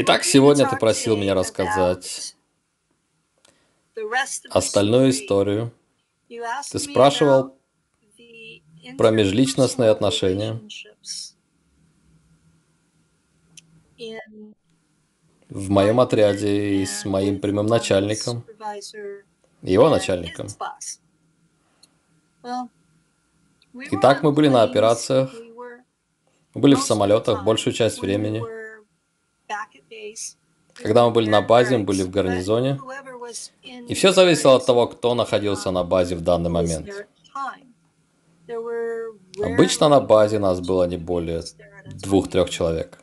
Итак, сегодня ты просил меня рассказать остальную историю. Ты спрашивал про межличностные отношения в моем отряде и с моим прямым начальником, его начальником. Итак, мы были на операциях, мы были в самолетах большую часть времени. Когда мы были на базе, мы были в гарнизоне. И все зависело от того, кто находился на базе в данный момент. Обычно на базе нас было не более 2-3 человек.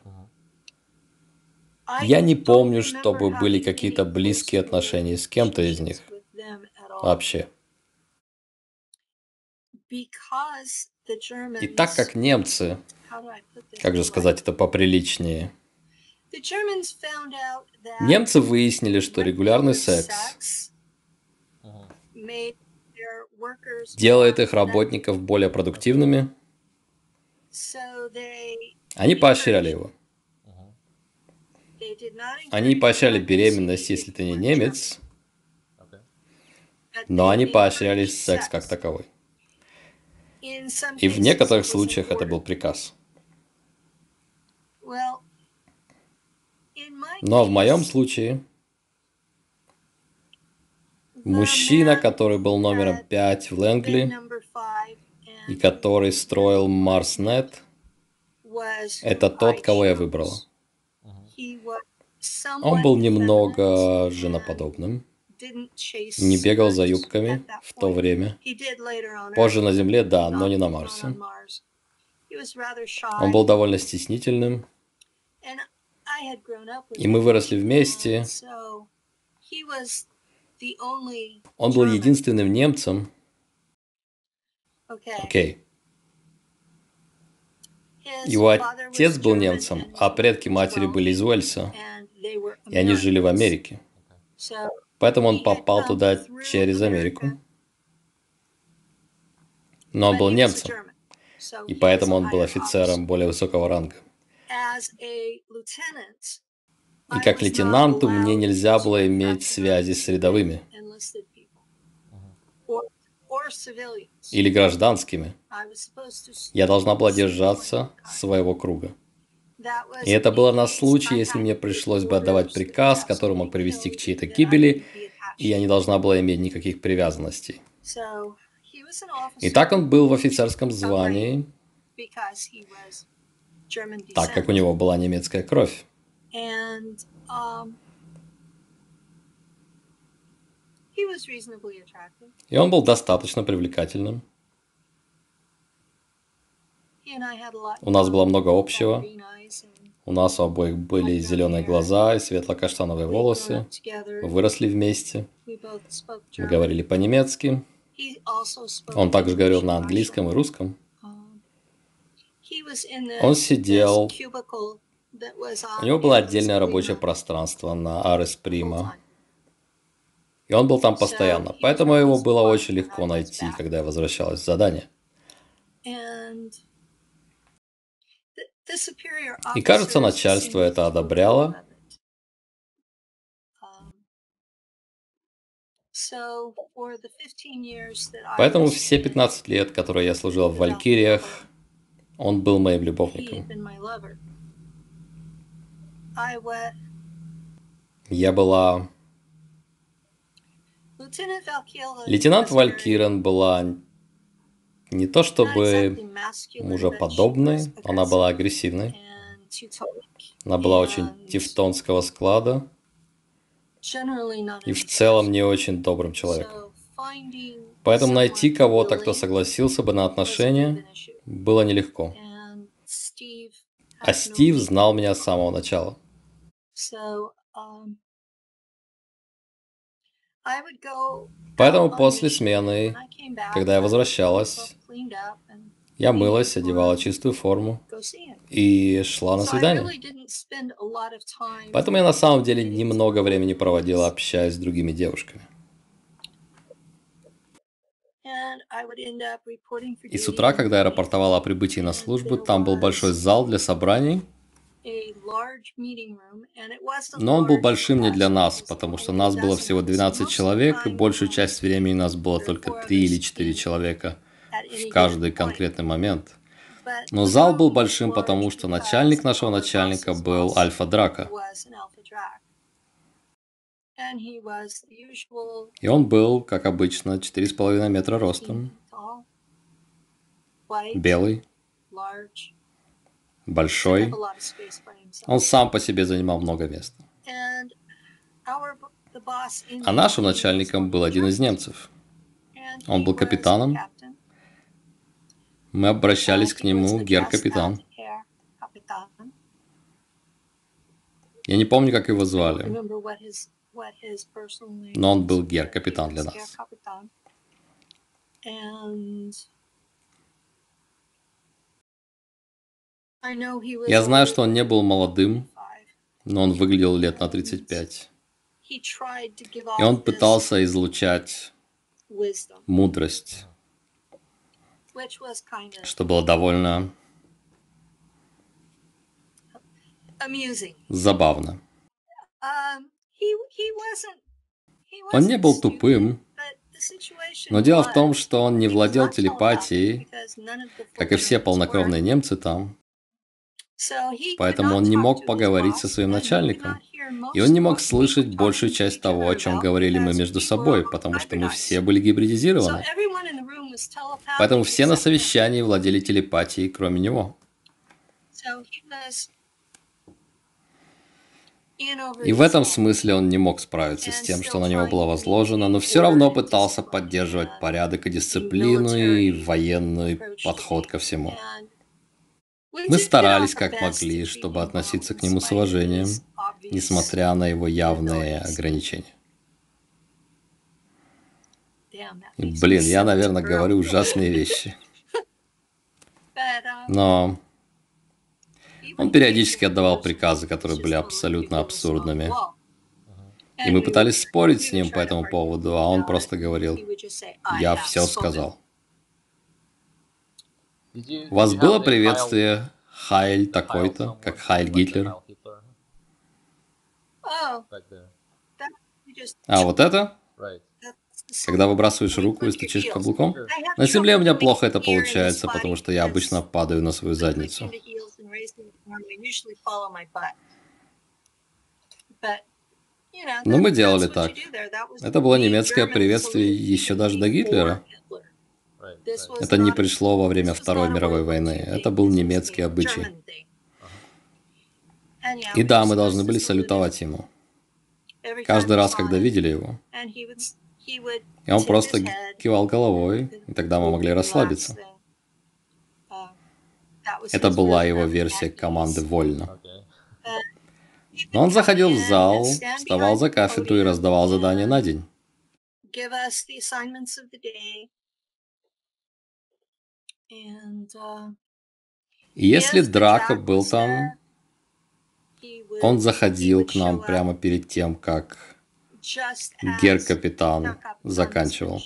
Я не помню, чтобы были какие-то близкие отношения с кем-то из них. Вообще. И так как немцы, как же сказать это поприличнее, немцы выяснили, что регулярный секс делает их работников более продуктивными. Они поощряли его. Они поощряли беременность, если ты не немец, но они поощряли секс как таковой. И в некоторых случаях это был приказ. Но в моем случае, мужчина, который был номером 5 в Лэнгли и который строил Марснет, это тот, кого я выбрала. Он был немного женоподобным, не бегал за юбками в то время. Позже на Земле, да, но не на Марсе. Он был довольно стеснительным. И мы выросли вместе. Он был единственным немцем. Окей. Его отец был немцем, а предки матери были из Уэльса. И они жили в Америке. Поэтому он попал туда через Америку. Но он был немцем. И поэтому он был офицером более высокого ранга. И как лейтенанту мне нельзя было иметь связи с рядовыми или гражданскими. Я должна была держаться своего круга. И это было на случай, если мне пришлось бы отдавать приказ, который мог привести к чьей-то гибели, и я не должна была иметь никаких привязанностей. Итак, он был в офицерском звании, так как у него была немецкая кровь. И он был достаточно привлекательным. У нас было много общего. У нас у обоих были зеленые глаза и светло-каштановые волосы. Мы выросли вместе. Мы говорили по-немецки. Он также говорил на английском и русском. Он сидел... У него было отдельное рабочее пространство на Арес-Прима. И он был там постоянно. Поэтому его было очень легко найти, когда я возвращалась в задание. И, кажется, начальство это одобряло. Поэтому все 15 лет, которые я служила в Валькириях, он был моим любовником. Я была... Лейтенант Валькирен была не то чтобы мужеподобной, она была агрессивной. Она была очень тевтонского склада и в целом не очень добрым человеком. Поэтому найти кого-то, кто согласился бы на отношения, было нелегко. А Стив знал меня с самого начала. Поэтому после смены, когда я возвращалась, я мылась, одевала чистую форму и шла на свидание. Поэтому я на самом деле немного времени проводила, общаясь с другими девушками. И с утра, когда я рапортовала о прибытии на службу, там был большой зал для собраний, Но он был большим не для нас, потому что нас было всего 12 человек, и большую часть времени нас было только 3 или 4 человека в каждый конкретный момент. Но зал был большим, потому что начальник нашего начальника был Альфа Драко. И он был, как обычно, 4,5 метра ростом, белый, большой. Он сам по себе занимал много места. А нашим начальником был один из немцев. Он был капитаном. Мы обращались к нему Герр капитан. Я не помню, как его звали, но он был Герр капитан для нас. Я знаю, что он не был молодым, но он выглядел лет на 35. И он пытался излучать мудрость, что было довольно забавно. Он не был тупым, но дело в том, что он не владел телепатией, как и все полнокровные немцы там. Поэтому он не мог поговорить со своим начальником, и он не мог слышать большую часть того, о чем говорили мы между собой, потому что мы все были гибридизированы. Поэтому все на совещании владели телепатией, кроме него. И в этом смысле он не мог справиться с тем, что на него было возложено, но все равно пытался поддерживать порядок и дисциплину, и военный подход ко всему. Мы старались как могли, чтобы относиться к нему с уважением, несмотря на его явные ограничения. И, блин, я, наверное, говорю ужасные вещи. Но он периодически отдавал приказы, которые были абсолютно абсурдными. И мы пытались спорить с ним по этому поводу, а он просто говорил: «Я все сказал». У вас было приветствие «Хайль такой-то», как «Хайль Гитлер»? А вот это? Когда выбрасываешь руку и стучишь каблуком? На земле у меня плохо это получается, потому что я обычно падаю на свою задницу. Но мы делали так. Это было немецкое приветствие еще даже до Гитлера. Это не пришло во время Второй мировой войны. Это был немецкий обычай. И да, мы должны были салютовать ему. Каждый раз, когда видели его. И он просто кивал головой, и тогда мы могли расслабиться. Это была его версия команды «Вольно». Но он заходил в зал, вставал за кафедру и раздавал задания на день. И если Драко был там, он заходил к нам прямо перед тем, как Герр капитан заканчивал.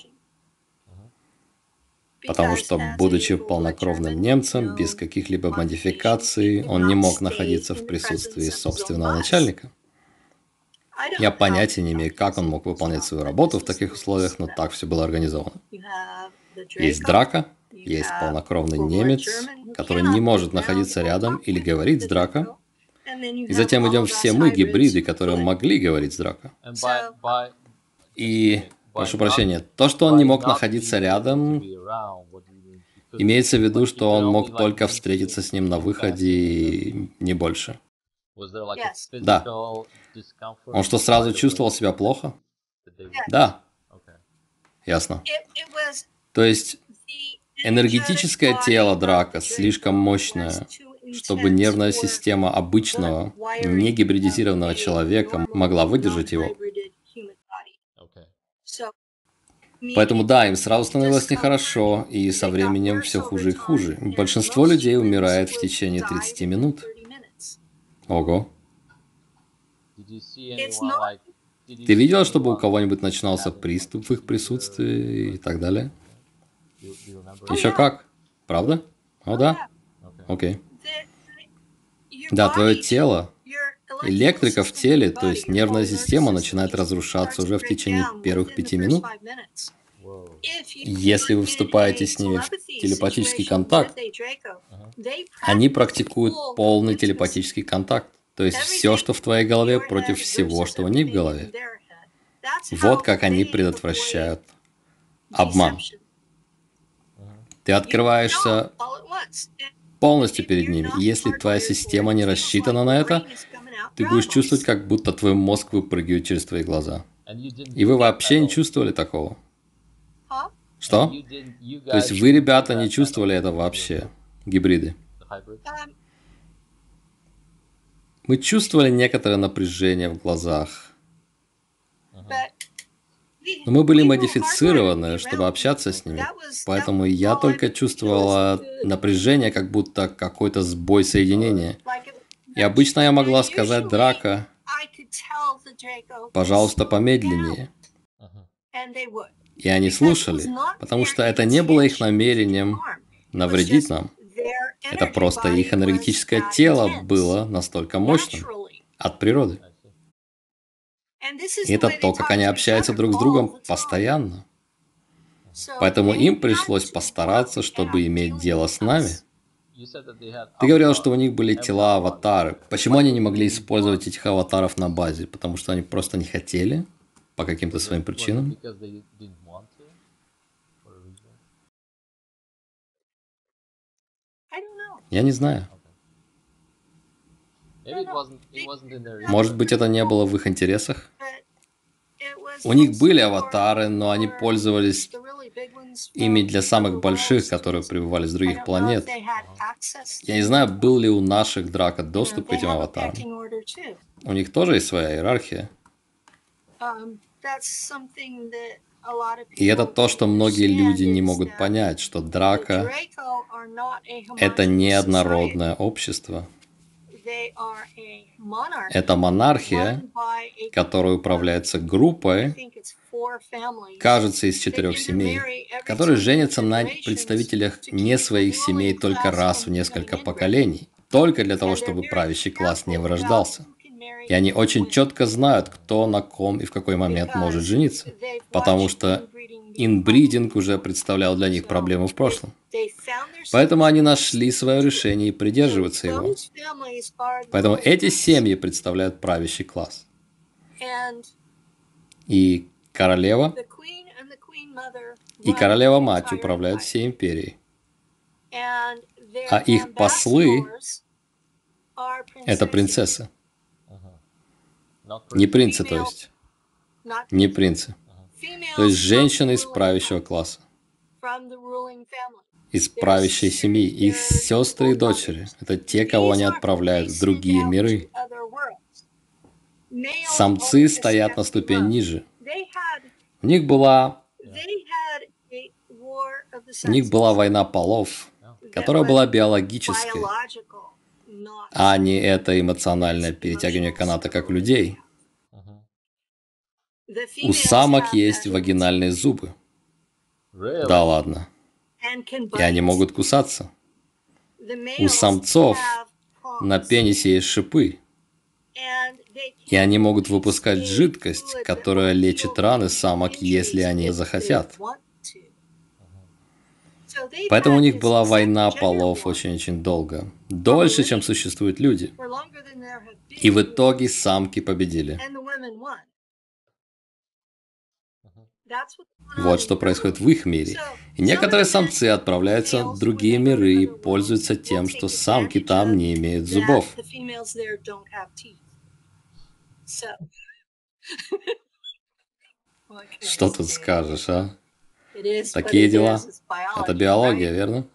Потому что, будучи полнокровным немцем, без каких-либо модификаций, он не мог находиться в присутствии собственного начальника. Я понятия не имею, как он мог выполнять свою работу в таких условиях, но так все было организовано. Есть Драко. Есть полнокровный немец, который не может находиться рядом или говорить с Драко. И затем идем все мы, гибриды, которые могли говорить с Драко. И, прошу прощения, то, что он не мог находиться рядом, имеется в виду, что он мог только встретиться с ним на выходе, и не больше. Да. Он что, сразу чувствовал себя плохо? Да. Ясно. То есть... Энергетическое тело Драко слишком мощное, чтобы нервная система обычного, не гибридизированного человека могла выдержать его. Поэтому да, им сразу становилось нехорошо, и со временем все хуже и хуже. Большинство людей умирает в течение 30 минут. Ого. Ты видела, чтобы у кого-нибудь начинался приступ в их присутствии и так далее? Еще как? Правда? О, да? Окей. Да, твое тело, электрика в теле, то есть нервная система начинает разрушаться уже в течение первых 5 минут. Если вы вступаете с ними в телепатический контакт, они практикуют полный телепатический контакт. То есть все, что в твоей голове, против всего, что у них в голове. Вот как они предотвращают обман. Ты открываешься полностью перед ними. Если твоя система не рассчитана на это, ты будешь чувствовать, как будто твой мозг выпрыгивает через твои глаза. И вы вообще не чувствовали такого. Что? То есть вы, ребята, не чувствовали это вообще, гибриды? Мы чувствовали некоторое напряжение в глазах. Но мы были модифицированы, чтобы общаться с ними. Поэтому я только чувствовала напряжение, как будто какой-то сбой соединения. И обычно я могла сказать Драко, пожалуйста, помедленнее. И они слушали, потому что это не было их намерением навредить нам. Это просто их энергетическое тело было настолько мощным от природы. И это то, как они общаются друг с другом постоянно. Поэтому им пришлось постараться, чтобы иметь дело с нами. Ты говорил, что у них были тела-аватары. Почему они не могли использовать этих аватаров на базе? Потому что они просто не хотели? По каким-то своим причинам? Я не знаю. Может быть, это не было в их интересах? У них были аватары, но они пользовались ими для самых больших, которые прибывали с других планет. Я не знаю, был ли у наших Драко доступ к этим аватарам. У них тоже есть своя иерархия. И это то, что многие люди не могут понять, что Драко — это не однородное общество. Это монархия, которая управляется группой, кажется, из 4 семей, которые женятся на представителях не своих семей только раз в несколько поколений, только для того, чтобы правящий класс не вырождался. И они очень четко знают, кто на ком и в какой момент может жениться, потому что инбридинг уже представлял для них проблему в прошлом. Поэтому они нашли свое решение и придерживаются его. Поэтому эти семьи представляют правящий класс. И королева, королева-мать управляют всей империей. А их послы – это принцессы. Не принцы, то есть. Не принцы. То есть женщины из правящего класса. Из правящей семьи. Их сестры и дочери. Это те, кого они отправляют в другие миры. Самцы стоят на ступень ниже. У них была война полов, которая была биологической, а не это эмоциональное перетягивание каната, как у людей. У самок есть вагинальные зубы. Да ладно. И они могут кусаться. У самцов на пенисе есть шипы. И они могут выпускать жидкость, которая лечит раны самок, если они захотят. Поэтому у них была война полов очень-очень долго. Дольше, чем существуют люди. И в итоге самки победили. Вот что происходит в их мире. И некоторые самцы отправляются в другие миры и пользуются тем, что самки там не имеют зубов. Что тут скажешь, а? Такие дела. Это биология, верно?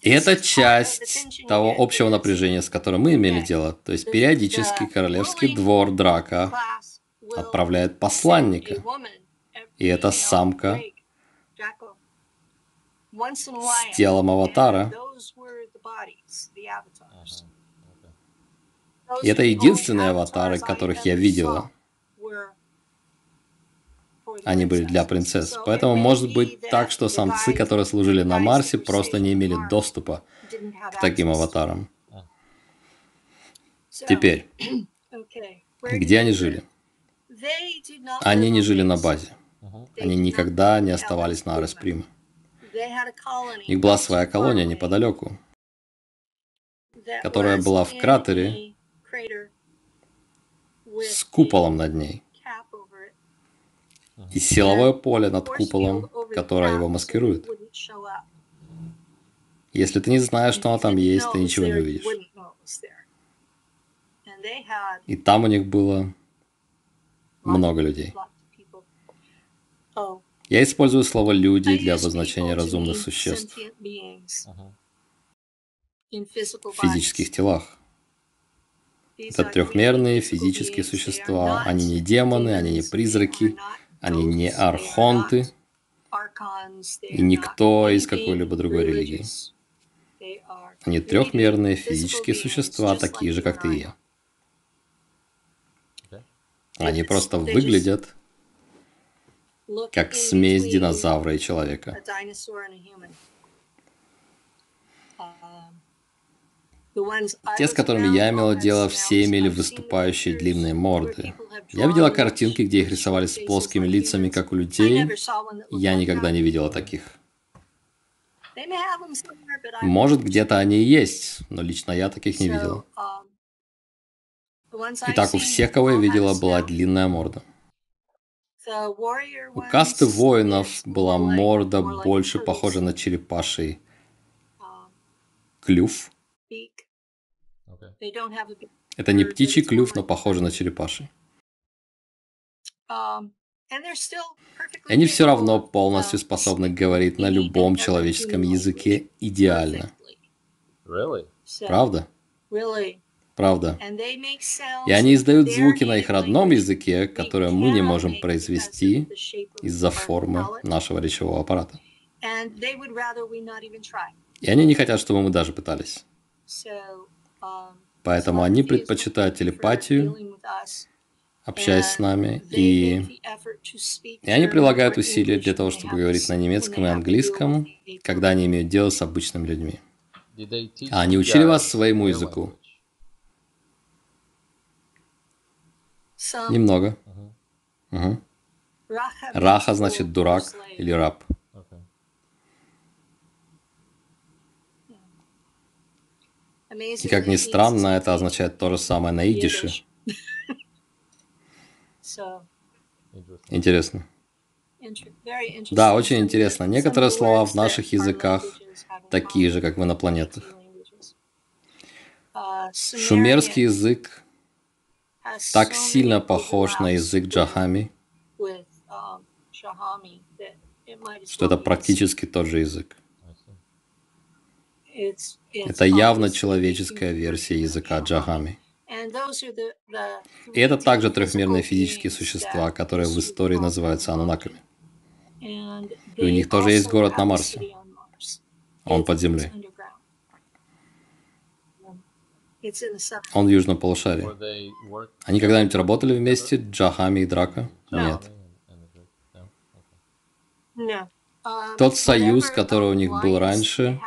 И это часть того общего напряжения, с которым мы имели дело. То есть периодически королевский двор Драко отправляет посланника. И это самка с телом аватара. И это единственные аватары, которых я видела. они были для принцесс. Поэтому может быть так, что самцы, которые служили на Марсе, просто не имели доступа к таким аватарам. Теперь, где они жили? Они не жили на базе. Они никогда не оставались на Арес-Приме. У них была своя колония неподалеку, которая была в кратере с куполом над ней. И силовое поле над куполом, которое его маскирует. Если ты не знаешь, что оно там есть, ты ничего не увидишь. И там у них было много людей. Я использую слово «люди» для обозначения разумных существ в физических телах. Это трехмерные физические существа. Они не демоны, они не призраки, они не архонты, и никто из какой-либо другой религии. Они трехмерные физические существа, такие же, как ты и я. Они просто выглядят как смесь динозавра и человека. Те, с которыми я имела дело, все имели выступающие длинные морды. Я видела картинки, где их рисовали с плоскими лицами, как у людей. Я никогда не видела таких. Может, где-то они и есть, но лично я таких не видела. Итак, у всех, кого я видела, была длинная морда. У касты воинов была морда, больше похожа на черепаший клюв. Это не птичий клюв, но похоже на черепаший. И они все равно полностью способны говорить на любом человеческом языке идеально. Правда? Правда. И они издают звуки на их родном языке, которые мы не можем произвести из-за формы нашего речевого аппарата. И они не хотят, чтобы мы даже пытались. Поэтому они предпочитают телепатию, общаясь с нами, и они прилагают усилия для того, чтобы говорить на немецком и английском, когда они имеют дело с обычными людьми. А они учили вас своему языку? Немного. Угу. Раха значит дурак или раб. И как ни странно, это означает то же самое на идише. Интересно. Да, очень интересно. Некоторые слова в наших языках такие же, как в инопланетных. Шумерский язык так сильно похож на язык Джахами, что это практически тот же язык. Это явно человеческая версия языка Джахами. И это также трехмерные физические существа, которые в истории называются анунаками. И у них тоже есть город на Марсе. Он под землей. Он в южном полушарии. Они когда-нибудь работали вместе, Джахами и Драко? Нет. Тот союз, который у них был раньше,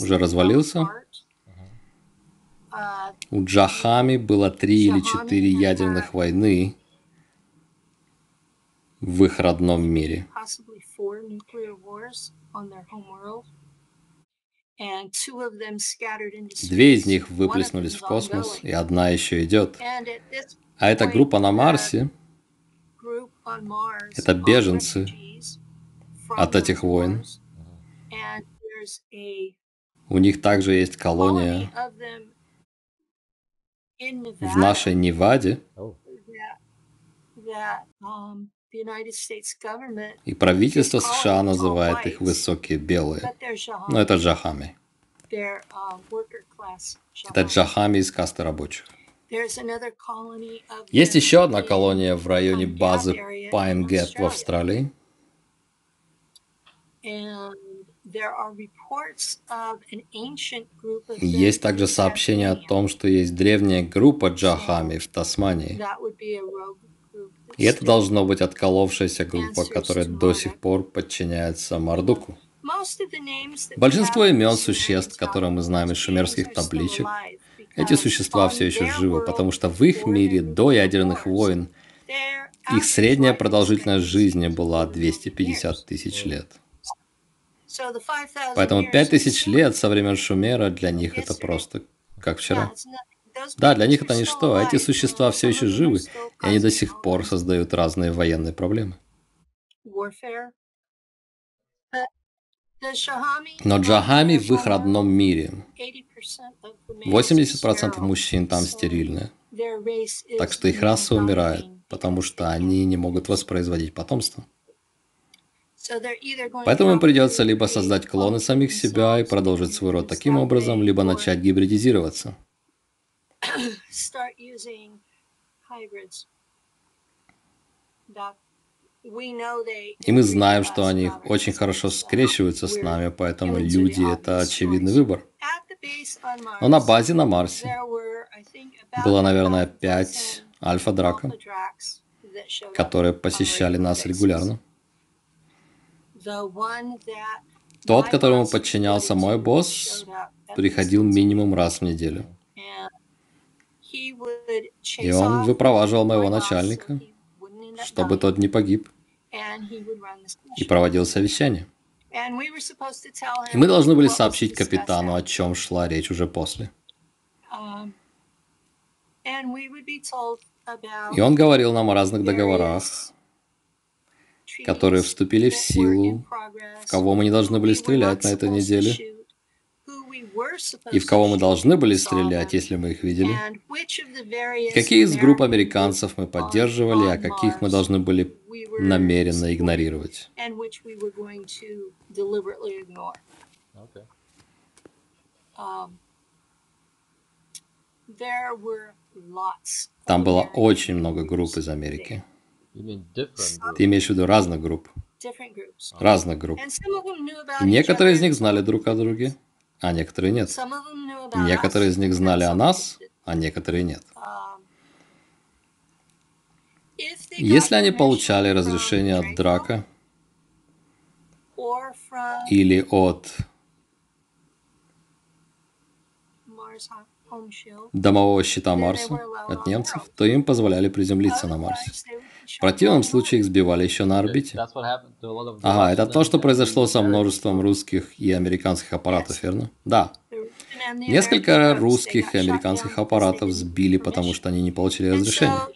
уже развалился. У Джахами было 3 или 4 ядерных войны в их родном мире. Две из них выплеснулись в космос, и одна еще идет. А эта группа на Марсе — это беженцы от этих войн. У них также есть колония в нашей Неваде, и правительство США называет их «высокие белые», но это Джахами. Это Джахами из касты рабочих. Есть еще одна колония в районе базы Пайн-Гэп в Австралии. Есть также сообщение о том, что есть древняя группа Джахами в Тасмании. И это должно быть отколовшаяся группа, которая до сих пор подчиняется Мардуку. Большинство имен существ, которые мы знаем из шумерских табличек, эти существа все еще живы, потому что в их мире до ядерных войн их средняя продолжительность жизни была 250 тысяч лет. Поэтому 5000 лет со времен Шумера для них это просто как вчера. Да, для них это ничто, а эти существа все еще живы, и они до сих пор создают разные военные проблемы. Но джахами в их родном мире. 80% мужчин там стерильны, так что их раса умирает, потому что они не могут воспроизводить потомство. Поэтому им придется либо создать клоны самих себя и продолжить свой род таким образом, либо начать гибридизироваться. И мы знаем, что они очень хорошо скрещиваются с нами, поэтому люди — это очевидный выбор. Но на базе на Марсе было, наверное, 5 Альфа Драко, которые посещали нас регулярно. Тот, которому подчинялся мой босс, приходил минимум раз в неделю. И он выпроваживал моего начальника, чтобы тот не погиб, и проводил совещание. И мы должны были сообщить капитану, о чем шла речь уже после. И он говорил нам о разных договорах, которые вступили в силу, в кого мы не должны были стрелять на этой неделе, и в кого мы должны были стрелять, если мы их видели, какие из групп американцев мы поддерживали, а каких мы должны были намеренно игнорировать. Там было очень много групп из Америки. Ты имеешь в виду разных групп. Разных групп. И некоторые из них знали друг о друге, а некоторые нет. Некоторые из них знали о нас, а некоторые нет. Если они получали разрешение от Драко или от домового щита Марса, от немцев, то им позволяли приземлиться на Марсе. В противном случае их сбивали еще на орбите. Ага, это то, что произошло со множеством русских и американских аппаратов, верно? Да. Несколько русских и американских аппаратов сбили, потому что они не получили разрешения.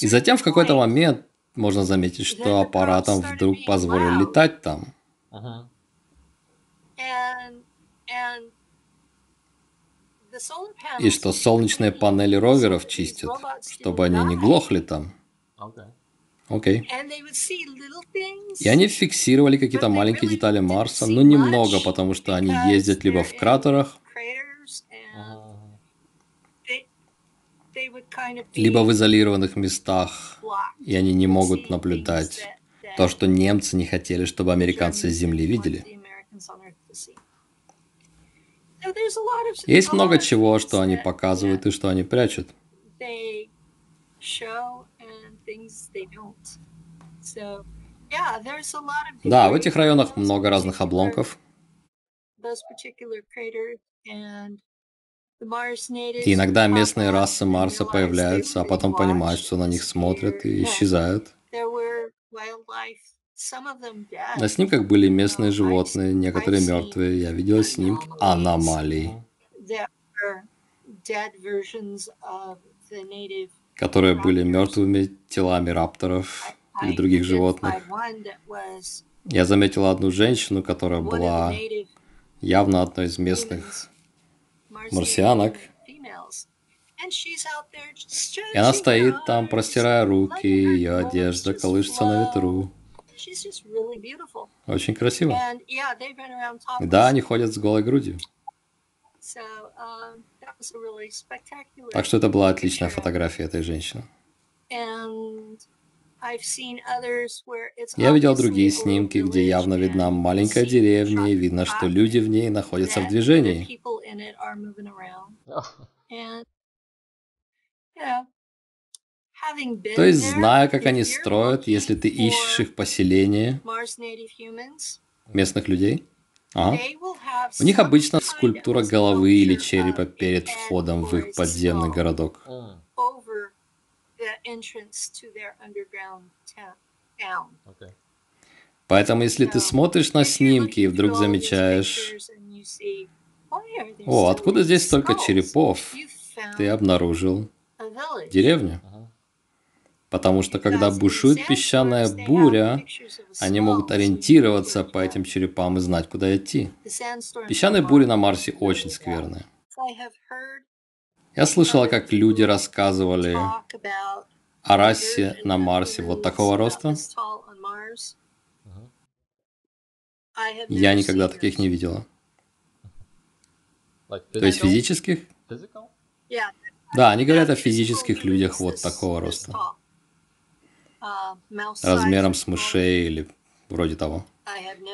И затем в какой-то момент можно заметить, что аппаратам вдруг позволили летать там. И что солнечные панели роверов чистят, чтобы они не глохли там. Окей. И они фиксировали какие-то маленькие детали Марса, но немного, потому что они ездят либо в кратерах, либо в изолированных местах, и они не могут наблюдать то, что немцы не хотели, чтобы американцы с Земли видели. Есть много чего, что они показывают и что они прячут. Да, в этих районах много разных обломков. И иногда местные расы Марса появляются, а потом понимают, что на них смотрят и исчезают. На снимках были местные животные, некоторые мертвые. Я видела снимки аномалий, которые были мертвыми телами рапторов и других животных. Я заметила одну женщину, которая была явно одной из местных марсианок. И она стоит там, простирая руки, ее одежда колышется на ветру. Очень красиво. Да, они ходят с голой грудью. Так что это была отличная фотография этой женщины. Я видел другие снимки, где явно видна маленькая деревня, и видно, что люди в ней находятся в движении. То есть, зная, как они строят, если ты ищешь их поселение, местных людей, у них обычно скульптура головы или черепа перед входом в их подземный городок. Поэтому, если ты смотришь на снимки и вдруг замечаешь, о, откуда здесь столько черепов, ты обнаружил деревню. Потому что, когда бушует песчаная буря, они могут ориентироваться по этим черепам и знать, куда идти. Песчаные бури на Марсе очень скверные. Я слышала, как люди рассказывали о расе на Марсе вот такого роста. Я никогда таких не видела. То есть физических? Да, они говорят о физических людях вот такого роста. Размером с мышей или вроде того.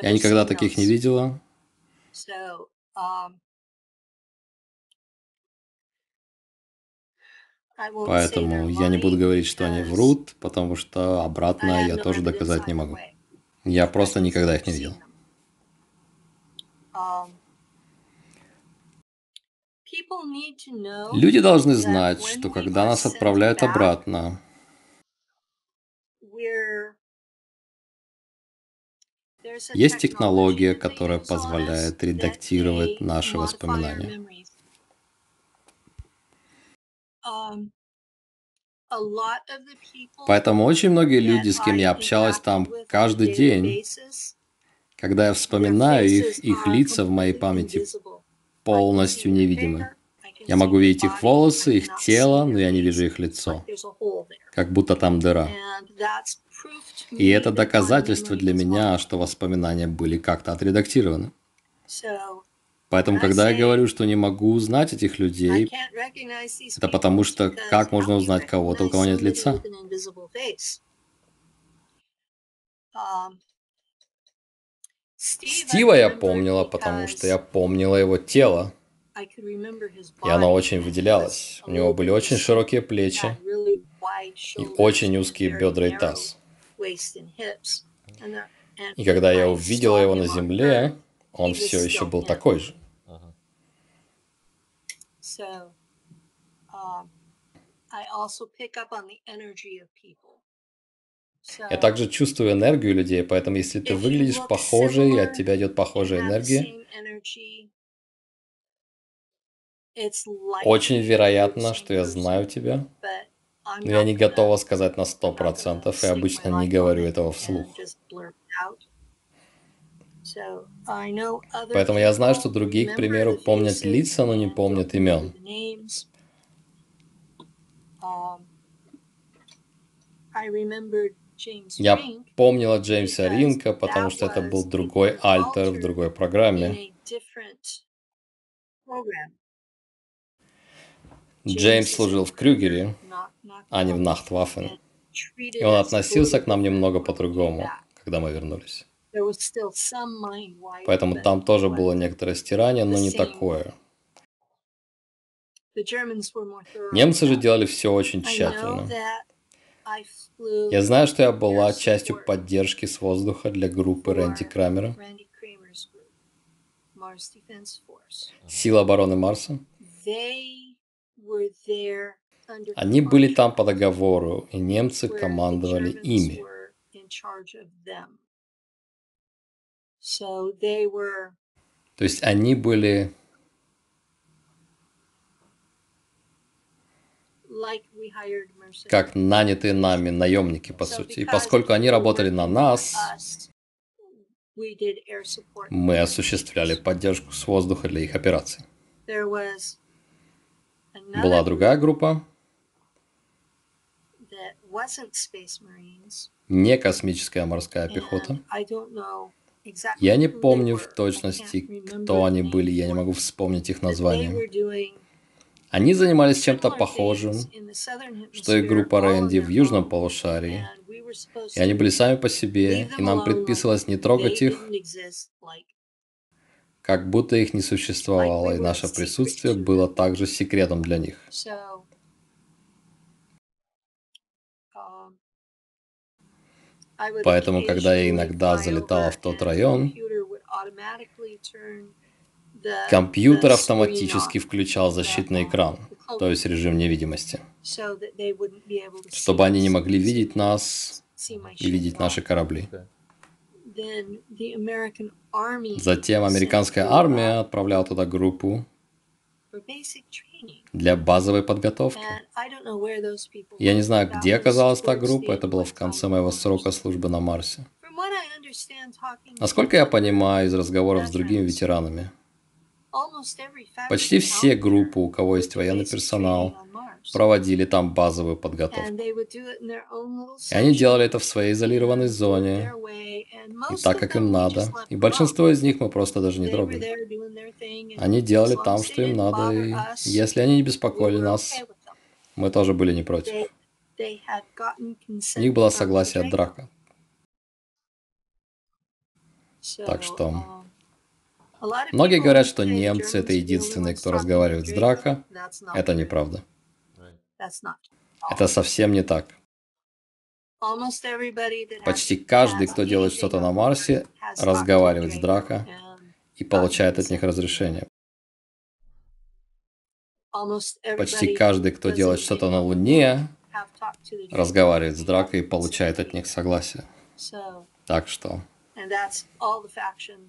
Я никогда таких не видела. Поэтому я не буду говорить, что они врут, потому что обратно я тоже доказать не могу. Я просто никогда их не видел. Люди должны знать, что когда нас отправляют обратно, есть технология, которая позволяет редактировать наши воспоминания. Поэтому очень многие люди, с кем я общалась там каждый день, когда я вспоминаю их, их лица в моей памяти полностью невидимы. Я могу видеть их волосы, их тело, но я не вижу их лицо. Как будто там дыра. И это доказательство для меня, что воспоминания были как-то отредактированы. Поэтому, когда я говорю, что не могу узнать этих людей, это потому что как можно узнать кого-то, у кого нет лица? Стива я помнила, потому что я помнила его тело, и оно очень выделялось. У него были очень широкие плечи и очень узкие бедра и таз. И когда я увидела его на земле, он все еще был такой же. Я также чувствую энергию людей, поэтому если ты выглядишь похоже, и от тебя идет похожая энергия, очень вероятно, что я знаю тебя, но я не готова сказать на 100%, и обычно не говорю этого вслух. Поэтому я знаю, что другие, к примеру, помнят лица, но не помнят имен. Я помнила Джеймса Ринка, потому что это был другой альтер в другой программе. Джеймс служил в Крюгере, а не в Нахт Ваффен. И он относился к нам немного по-другому, когда мы вернулись. Поэтому там тоже было некоторое стирание, но не такое. Немцы же делали все очень тщательно. Я знаю, что я была частью поддержки с воздуха для группы Рэнди Крамера, Сил обороны Марса. Они были там по договору, и немцы командовали ими. То есть они были как нанятые нами наемники, по сути. И поскольку они работали на нас, мы осуществляли поддержку с воздуха для их операций. Была другая группа, не космическая морская пехота. Я не помню в точности, кто они были, я не могу вспомнить их название. Они занимались чем-то похожим, что и группа Рэнди в Южном полушарии. И они были сами по себе, и нам предписывалось не трогать их, как будто их не существовало, и наше присутствие было также секретом для них. Поэтому, когда я иногда залетала в тот район, компьютер автоматически включал защитный экран, то есть режим невидимости, чтобы они не могли видеть нас и видеть наши корабли. Затем американская армия отправляла туда группу для базовой подготовки. Я не знаю, где оказалась та группа, это было в конце моего срока службы на Марсе. Насколько я понимаю из разговоров с другими ветеранами, почти все группы, у кого есть военный персонал, проводили там базовую подготовку. И они делали это в своей изолированной зоне, и так, как им надо. И большинство из них мы просто даже не трогали. Они делали там, что им надо, и если они не беспокоили нас, мы тоже были не против. У них было согласие от Драко. Так что... Многие говорят, что немцы — это единственные, кто разговаривает с Драко. Это неправда. Это совсем не так. Почти каждый, кто делает что-то на Марсе, разговаривает с Драко и получает от них разрешение. Почти каждый, кто делает что-то на Луне, разговаривает с Драко и получает от них согласие. Так что...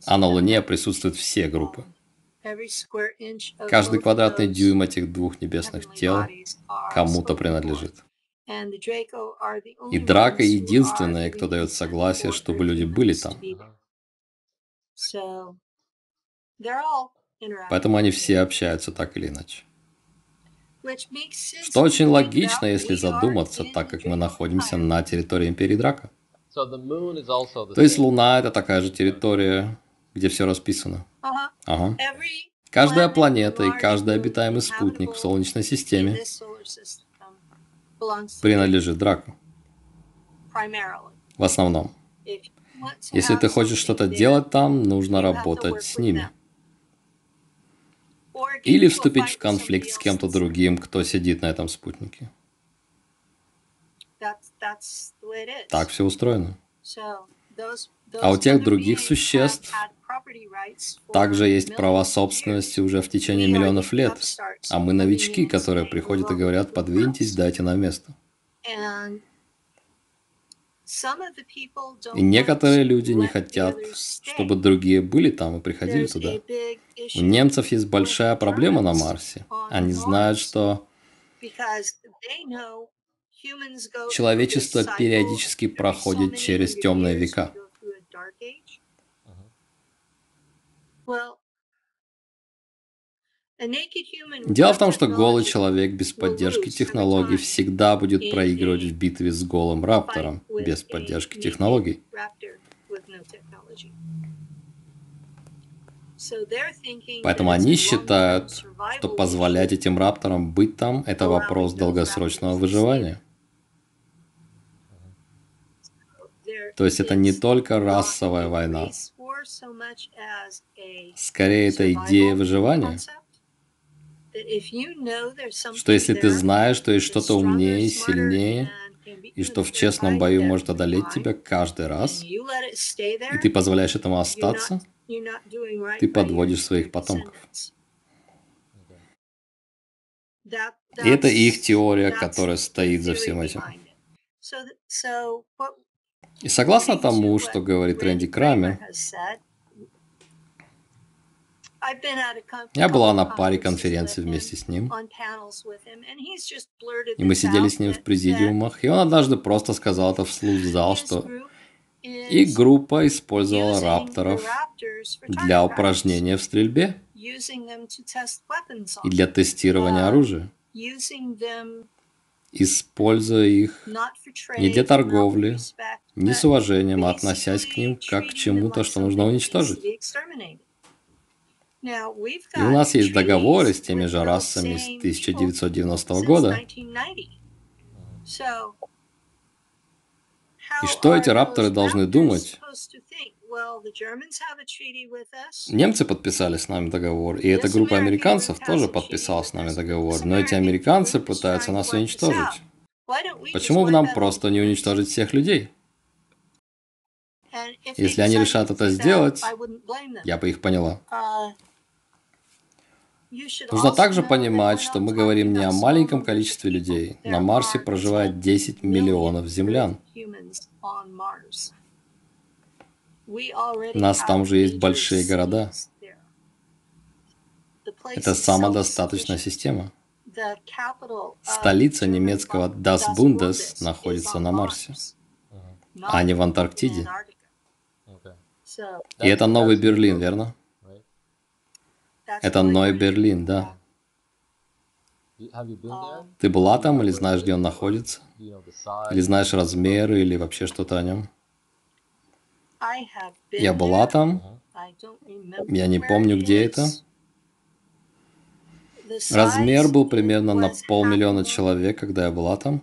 А на Луне присутствуют все группы. Каждый квадратный дюйм этих двух небесных тел кому-то принадлежит. И Драко единственные, кто дает согласие, чтобы люди были там. Поэтому они все общаются так или иначе. Что очень логично, если задуматься, так как мы находимся на территории Империи Драко. То есть Луна — это такая же территория, где все расписано. Ага. Каждая планета и каждый обитаемый спутник в Солнечной системе принадлежит Драко. В основном. Если ты хочешь что-то делать там, нужно работать с ними. Или вступить в конфликт с кем-то другим, кто сидит на этом спутнике. Так все устроено. А у тех других существ также есть права собственности уже в течение миллионов лет, а мы новички, которые приходят и говорят: «Подвиньтесь, дайте нам место». И некоторые люди не хотят, чтобы другие были там и приходили туда. У немцев есть большая проблема на Марсе. Они знают, что... Человечество периодически проходит через темные века. Дело в том, что голый человек без поддержки технологий всегда будет проигрывать в битве с голым раптором без поддержки технологий. Поэтому они считают, что позволять этим рапторам быть там – это вопрос долгосрочного выживания. То есть это не только расовая война. Скорее, это идея выживания. Что если ты знаешь, что есть что-то умнее, сильнее, и что в честном бою может одолеть тебя каждый раз, и ты позволяешь этому остаться, ты подводишь своих потомков. И это их теория, которая стоит за всем этим. И согласно тому, что говорит Рэнди Крамер, я была на паре конференций вместе с ним, и мы сидели с ним в президиумах, и он однажды просто сказал это вслух в зал, что их группа использовала рапторов для упражнения в стрельбе и для тестирования оружия, используя их не для торговли, не с уважением, а относясь к ним как к чему-то, что нужно уничтожить. И у нас есть договоры с теми же расами с 1990 года. И что эти рапторы должны думать? Немцы подписали с нами договор, и эта группа американцев тоже подписала с нами договор, но эти американцы пытаются нас уничтожить. Почему бы нам просто не уничтожить всех людей? Если они решат это сделать, я бы их поняла. Нужно также понимать, что мы говорим не о маленьком количестве людей. На Марсе проживает 10 миллионов землян. У нас там же есть большие города. Это самодостаточная система. Столица немецкого Das Bundes находится на Марсе, а не в Антарктиде. И это Новый Берлин, верно? Это Нeu-Berlin, да. Ты была там или знаешь, где он находится? Или знаешь размеры, или вообще что-то о нем? Я была там. Я не помню, где это. Размер был примерно на 500 000 человек, когда я была там.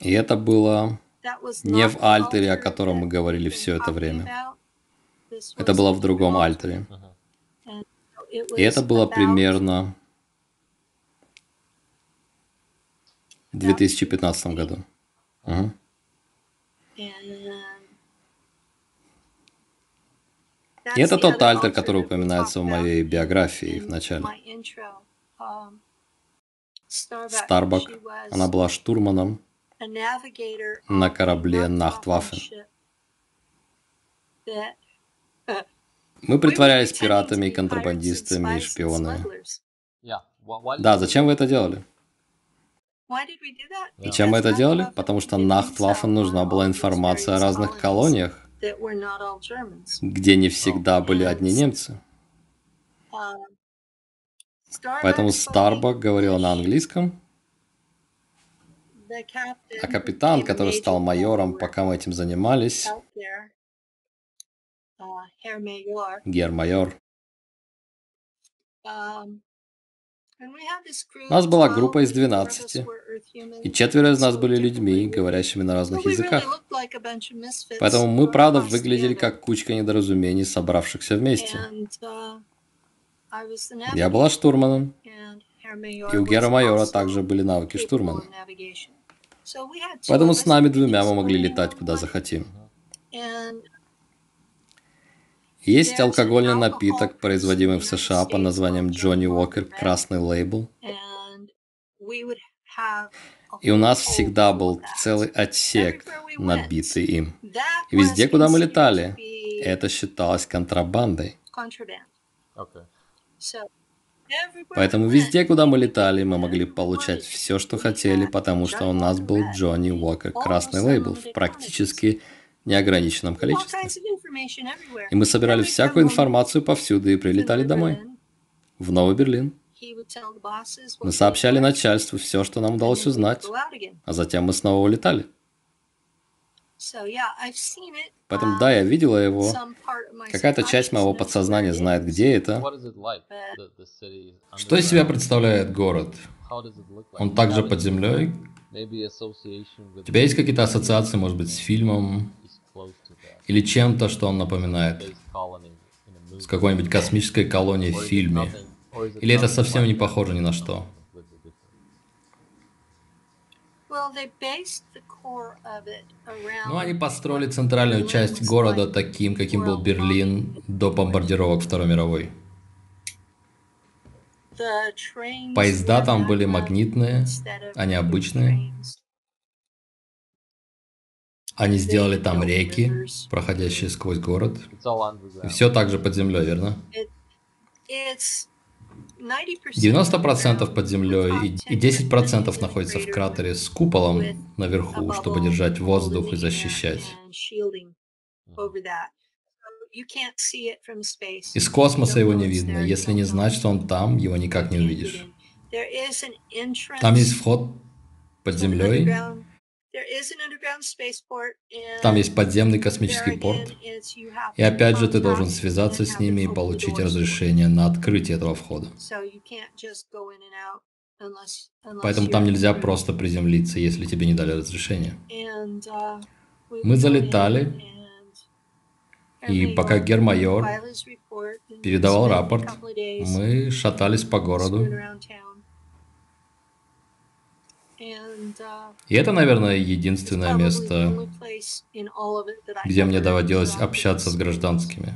И это было не в альтере, о котором мы говорили все это время. Это было в другом альтере. И это было примерно в 2015 году. Угу. И это тот альтер, который упоминается в моей биографии в начале. Старбак. Она была штурманом на корабле Нахт Ваффен. Мы притворялись пиратами, контрабандистами и шпионами. Да, зачем вы это делали? Зачем мы это делали? Потому что Нахт Ваффен нужна была информация о разных колониях, где не всегда были одни немцы. Поэтому Старбак говорил на английском, а капитан, который стал майором, пока мы этим занимались, Герр-майор. У нас была группа из 12, и 4 из нас были людьми, говорящими на разных языках. Поэтому мы, правда, выглядели как кучка недоразумений, собравшихся вместе. Я была штурманом, и у Герр-майора также были навыки штурмана. Поэтому с нами двумя мы могли летать, куда захотим. Есть алкогольный напиток, производимый в США под названием Джонни Уокер, красный лейбл. И у нас всегда был целый отсек, набитый им. И везде, куда мы летали, это считалось контрабандой. Поэтому везде, куда мы летали, мы могли получать все, что хотели, потому что у нас был Джонни Уокер, красный лейбл, в практически неограниченном количестве. И мы собирали всякую информацию повсюду и прилетали домой, в Новый Берлин. Мы сообщали начальству все, что нам удалось узнать, а затем мы снова улетали. Поэтому, да, я видела его. Какая-то часть моего подсознания знает, где это. Что из себя представляет город? Он также под землей? У тебя есть какие-то ассоциации, может быть, с фильмом? Или чем-то, что он напоминает? С какой-нибудь космической колонией в фильме? Или это совсем не похоже ни на что? Ну, они построили центральную часть города таким, каким был Берлин до бомбардировок Второй мировой. Поезда там были магнитные, а не обычные. Они сделали там реки, проходящие сквозь город. И все так же под землей, верно? 90% под землей и 10% находится в кратере с куполом наверху, чтобы держать воздух и защищать. Из космоса его не видно. Если не знать, что он там, его никак не увидишь. Там есть вход под землей. Там есть подземный космический порт. И опять же, ты должен связаться с ними и получить разрешение на открытие этого входа. Поэтому там нельзя просто приземлиться, если тебе не дали разрешения. Мы залетали, и пока Герр-майор передавал рапорт, мы шатались по городу. И это, наверное, единственное место, где мне доводилось общаться с гражданскими.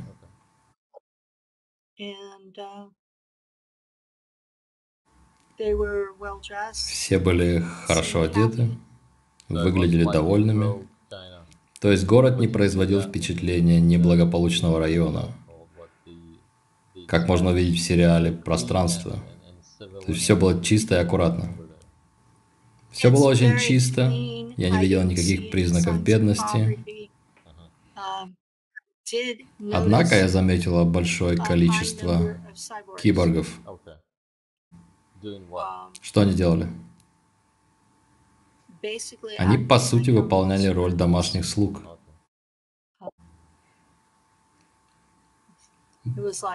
Все были хорошо одеты, выглядели довольными. То есть город не производил впечатления неблагополучного района, как можно увидеть в сериале «Пространство». То есть все было чисто и аккуратно. Все было очень чисто, я не видела никаких признаков бедности. Однако я заметила большое количество киборгов. Что они делали? Они, по сути, выполняли роль домашних слуг.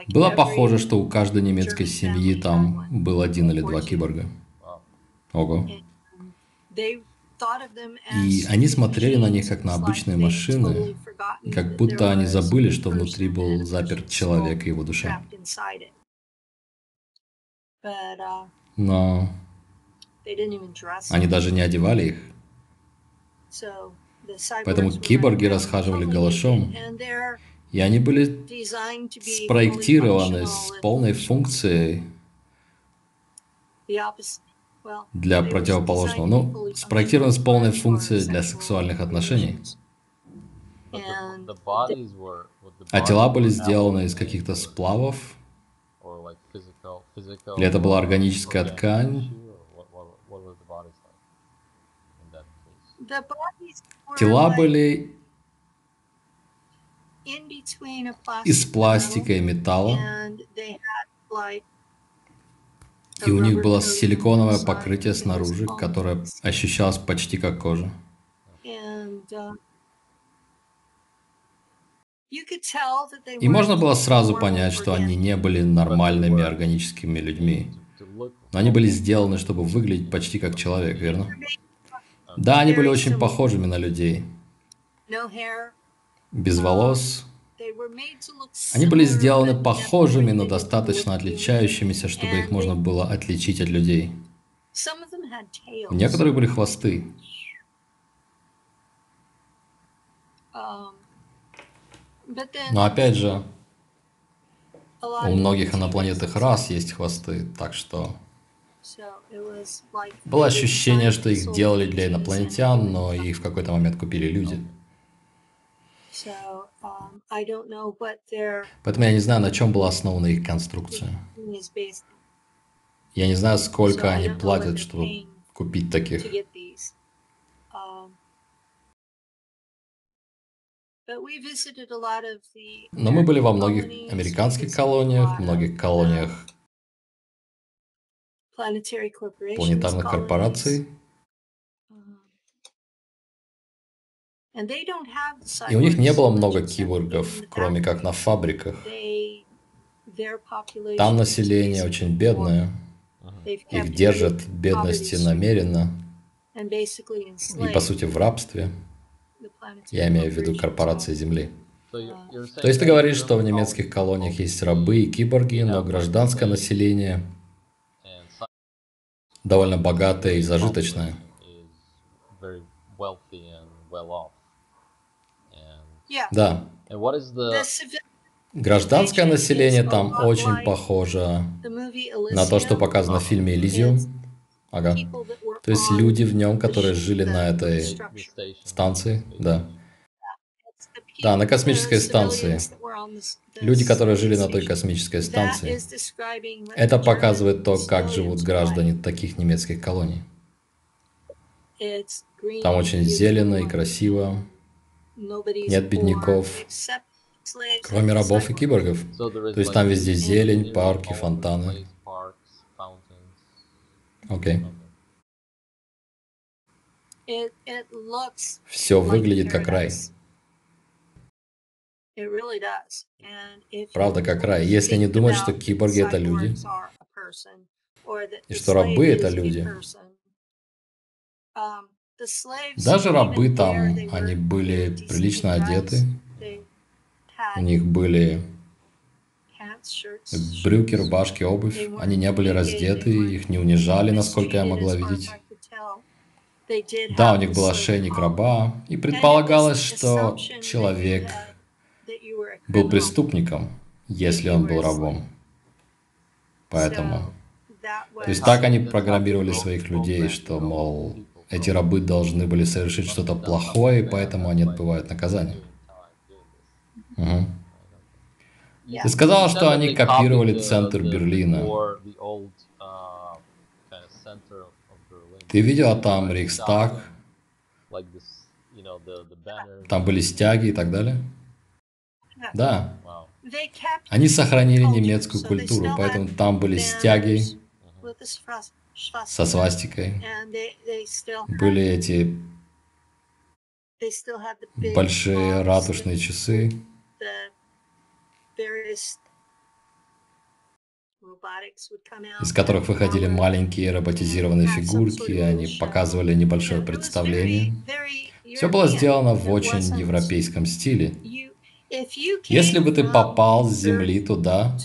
Было похоже, что у каждой немецкой семьи там был 1 или 2 киборга. Ого. И они смотрели на них как на обычные машины, как будто они забыли, что внутри был заперт человек и его душа. Но они даже не одевали их. Поэтому киборги расхаживали голышом, и они были спроектированы с полной функцией для противоположного. Ну, спроектированы с полной функцией для сексуальных отношений. А тела были сделаны из каких-то сплавов, или это была органическая ткань. Тела были из пластика и металла, и у них было силиконовое покрытие снаружи, которое ощущалось почти как кожа. И можно было сразу понять, что они не были нормальными органическими людьми. Но они были сделаны, чтобы выглядеть почти как человек, верно? Да, они были очень похожими на людей. Без волос. Они были сделаны похожими, но достаточно отличающимися, чтобы их можно было отличить от людей. У некоторых были хвосты. Но опять же, у многих инопланетных рас есть хвосты, так что... Было ощущение, что их делали для инопланетян, но их в какой-то момент купили люди. Поэтому я не знаю, на чем была основана их конструкция. Я не знаю, сколько они платят, чтобы купить таких. Но мы были во многих американских колониях, многих колониях планетарных корпораций. И у них не было много киборгов, кроме как на фабриках. Там население очень бедное. Их держат в бедности намеренно и, по сути, в рабстве. Я имею в виду корпорации Земли. То есть ты говоришь, что в немецких колониях есть рабы и киборги, но гражданское население довольно богатое и зажиточное. Да. Гражданское население там очень похоже на то, что показано в фильме «Элизиум». Ага. То есть люди в нем, которые жили на этой станции, да. Да, на космической станции. Люди, которые жили на той космической станции. Это показывает то, как живут граждане таких немецких колоний. Там очень зелено и красиво. Нет бедняков, кроме рабов и киборгов. То есть там везде зелень, парки, фонтаны. Окей. Все выглядит как рай. Правда, как рай. Если не думать, что киборги — это люди, и что рабы — это люди. Даже рабы там, они были прилично одеты. У них были брюки, рубашки, обувь. Они не были раздеты, их не унижали, насколько я могла видеть. Да, у них был ошейник раба, и предполагалось, что человек был преступником, если он был рабом. Поэтому... То есть так они программировали своих людей, что, мол, эти рабы должны были совершить что-то плохое, и поэтому они отбывают наказание. Угу. Ты сказал, что они копировали центр Берлина. Ты видела там Рейхстаг? Там были стяги и так далее? Да. Они сохранили немецкую культуру, поэтому там были стяги со свастикой. Были эти большие ратушные часы. Из которых выходили маленькие роботизированные фигурки, они показывали небольшое представление. Все было сделано в очень европейском стиле. Если бы ты попал с земли туда,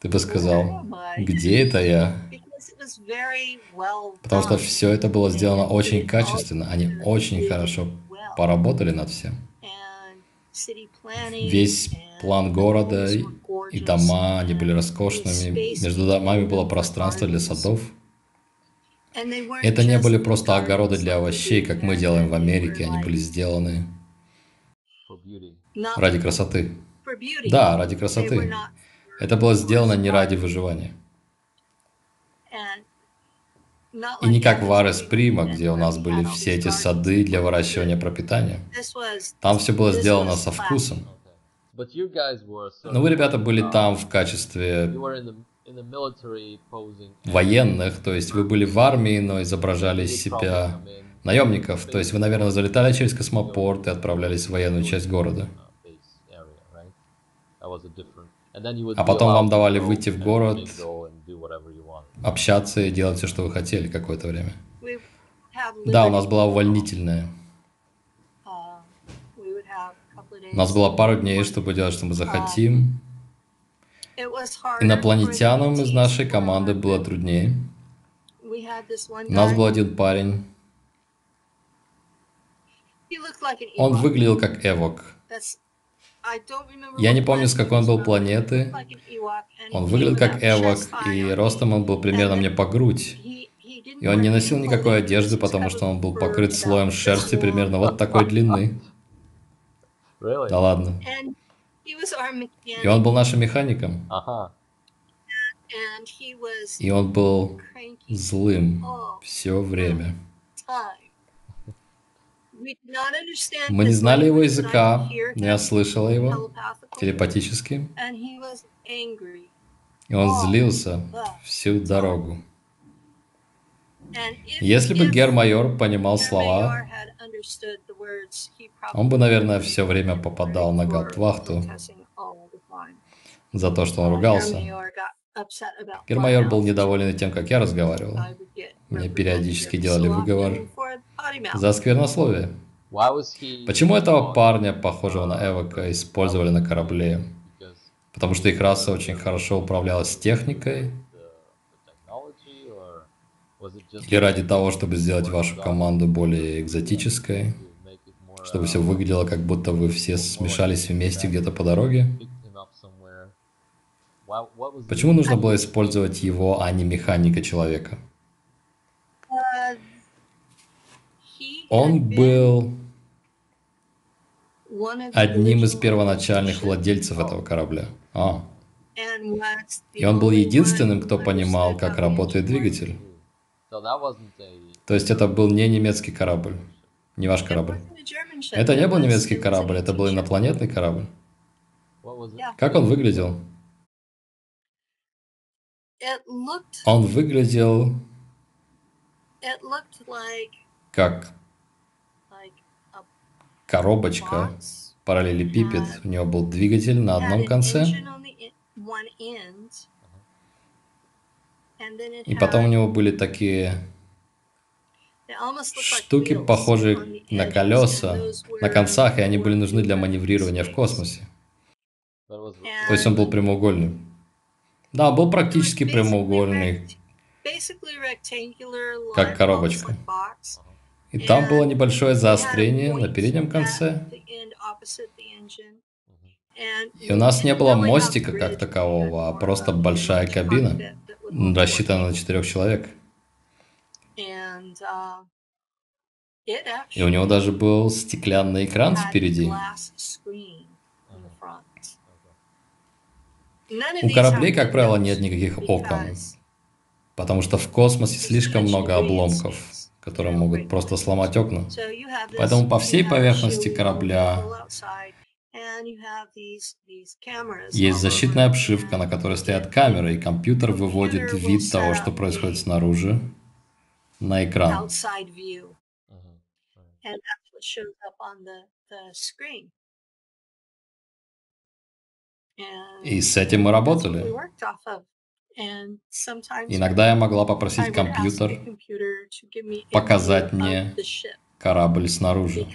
ты бы сказал, где это я? Потому что все это было сделано очень качественно, они очень хорошо поработали над всем. Весь план города и дома, они были роскошными. Между домами было пространство для садов. Это не были просто огороды для овощей, как мы делаем в Америке. Они были сделаны ради красоты. Да, ради красоты. Это было сделано не ради выживания. И не как в Арес-Прима, где у нас были все эти сады для выращивания пропитания. Там все было сделано со вкусом. Но вы, ребята, были там в качестве военных, то есть вы были в армии, но изображали себя наемников. То есть вы, наверное, залетали через космопорт и отправлялись в военную часть города. А потом вам давали выйти в город, общаться и делать все, что вы хотели какое-то время. Да, у нас была увольнительная. У нас было пару дней, чтобы делать, что мы захотим. Инопланетянам из нашей команды было труднее. У нас был один парень. Он выглядел как эвок. Я не помню, с какой он был планеты. Он выглядел как эвок, и ростом он был примерно мне по грудь. И он не носил никакой одежды, потому что он был покрыт слоем шерсти примерно вот такой длины. Да ладно. И он был нашим механиком. И он был злым все время. Мы не знали его языка, но я слышала его телепатически. И он злился всю дорогу. Если бы Герр-майор понимал слова, он бы, наверное, все время попадал на гауптвахту за то, что он ругался. Герр-майор был недоволен тем, как я разговаривал. Мне периодически делали выговор за сквернословие. Почему этого парня, похожего на эвока, использовали на корабле? Потому что их раса очень хорошо управлялась техникой? Или ради того, чтобы сделать вашу команду более экзотической? Чтобы все выглядело, как будто вы все смешались вместе где-то по дороге? Почему нужно было использовать его, а не механика человека? Он был одним из первоначальных владельцев этого корабля. И он был единственным, кто понимал, как работает двигатель. То есть это был не немецкий корабль, не ваш корабль. Это не был немецкий корабль, это был инопланетный корабль. Как он выглядел? Он выглядел как коробочка, параллелепипед. У него был двигатель на одном конце. И потом у него были такие штуки, похожие на колеса, на концах, и они были нужны для маневрирования в космосе. То есть он был прямоугольным. Да, был практически прямоугольный как коробочка. И там было небольшое заострение на переднем конце. И у нас не было мостика как такового, а просто большая кабина, рассчитанная на 4 человек. И у него даже был стеклянный экран впереди. У кораблей, как правило, нет никаких окон, потому что в космосе слишком много обломков, которые могут просто сломать окна. Поэтому по всей поверхности корабля есть защитная обшивка, на которой стоят камеры, и компьютер выводит вид того, что происходит снаружи, на экран. И с этим мы работали. Иногда я могла попросить компьютер показать мне корабль снаружи,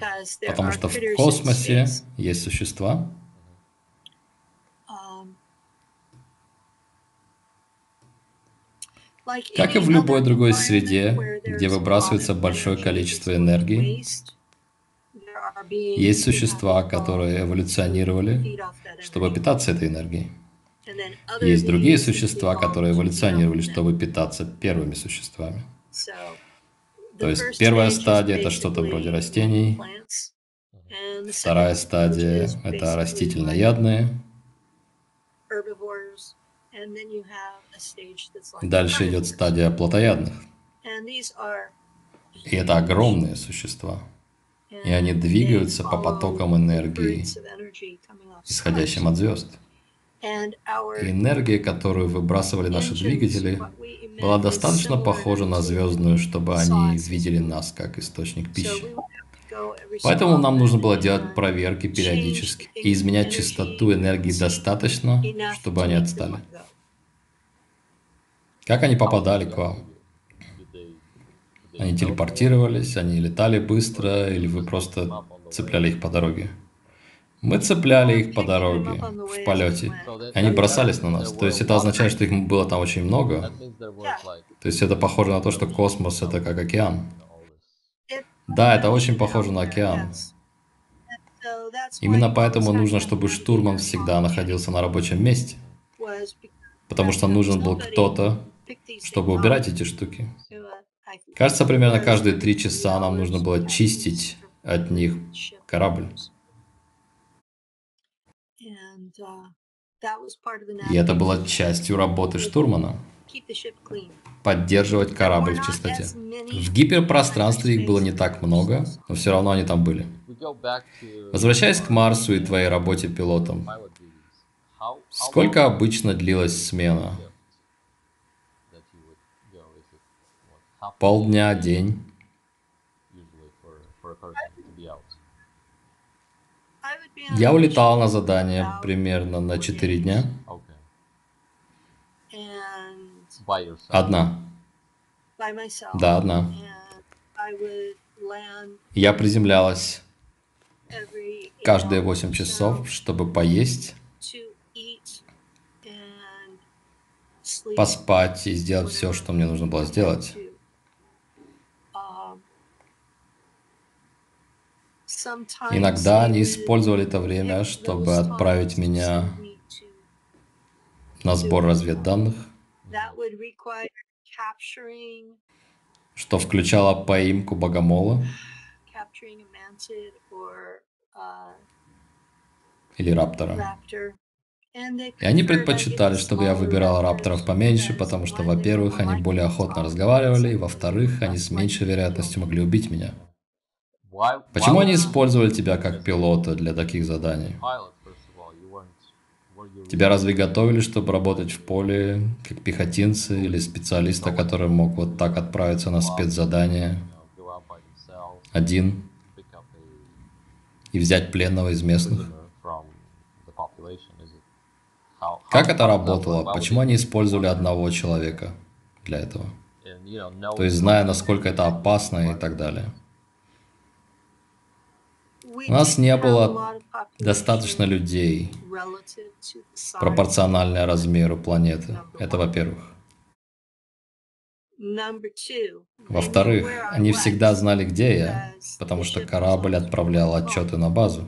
потому что в космосе есть существа, как и в любой другой среде, где выбрасывается большое количество энергии. Есть существа, которые эволюционировали, чтобы питаться этой энергией. Есть другие существа, которые эволюционировали, чтобы питаться первыми существами. То есть первая стадия – это что-то вроде растений, вторая стадия – это растительноядные, дальше идет стадия плотоядных. И это огромные существа. И они двигаются по потокам энергии, исходящим от звезд. И энергия, которую выбрасывали наши двигатели, была достаточно похожа на звездную, чтобы они видели нас как источник пищи. Поэтому нам нужно было делать проверки периодически и изменять частоту энергии достаточно, чтобы они отстали. Как они попадали к вам? Они телепортировались, они летали быстро, или вы просто цепляли их по дороге? Мы цепляли их по дороге, в полете. Они бросались на нас. То есть это означает, что их было там очень много. То есть это похоже на то, что космос — это как океан. Да, это очень похоже на океан. Именно поэтому нужно, чтобы штурман всегда находился на рабочем месте. Потому что нужен был кто-то, чтобы убирать эти штуки. Кажется, примерно каждые 3 часа нам нужно было чистить от них корабль. И это была частью работы штурмана – поддерживать корабль в чистоте. В гиперпространстве их было не так много, но все равно они там были. Возвращаясь к Марсу и твоей работе пилотом, сколько обычно длилась смена? Полдня, день. Я улетал на задание примерно на 4 дня. Одна. Да, одна. Я приземлялась каждые 8 часов, чтобы поесть, поспать и сделать все, что мне нужно было сделать. Иногда они использовали это время, чтобы отправить меня на сбор разведданных, что включало поимку богомола или раптора. И они предпочитали, чтобы я выбирал рапторов поменьше, потому что, во-первых, они более охотно разговаривали, и, во-вторых, они с меньшей вероятностью могли убить меня. Почему они использовали тебя как пилота для таких заданий? Тебя разве готовили, чтобы работать в поле, как пехотинцы или специалиста, который мог вот так отправиться на спецзадание один и взять пленного из местных? Как это работало? Почему они использовали одного человека для этого? То есть, зная, насколько это опасно и так далее. У нас не было достаточно людей, пропорционально размеру планеты. Это во-первых. Во-вторых, они всегда знали, где я, потому что корабль отправлял отчеты на базу.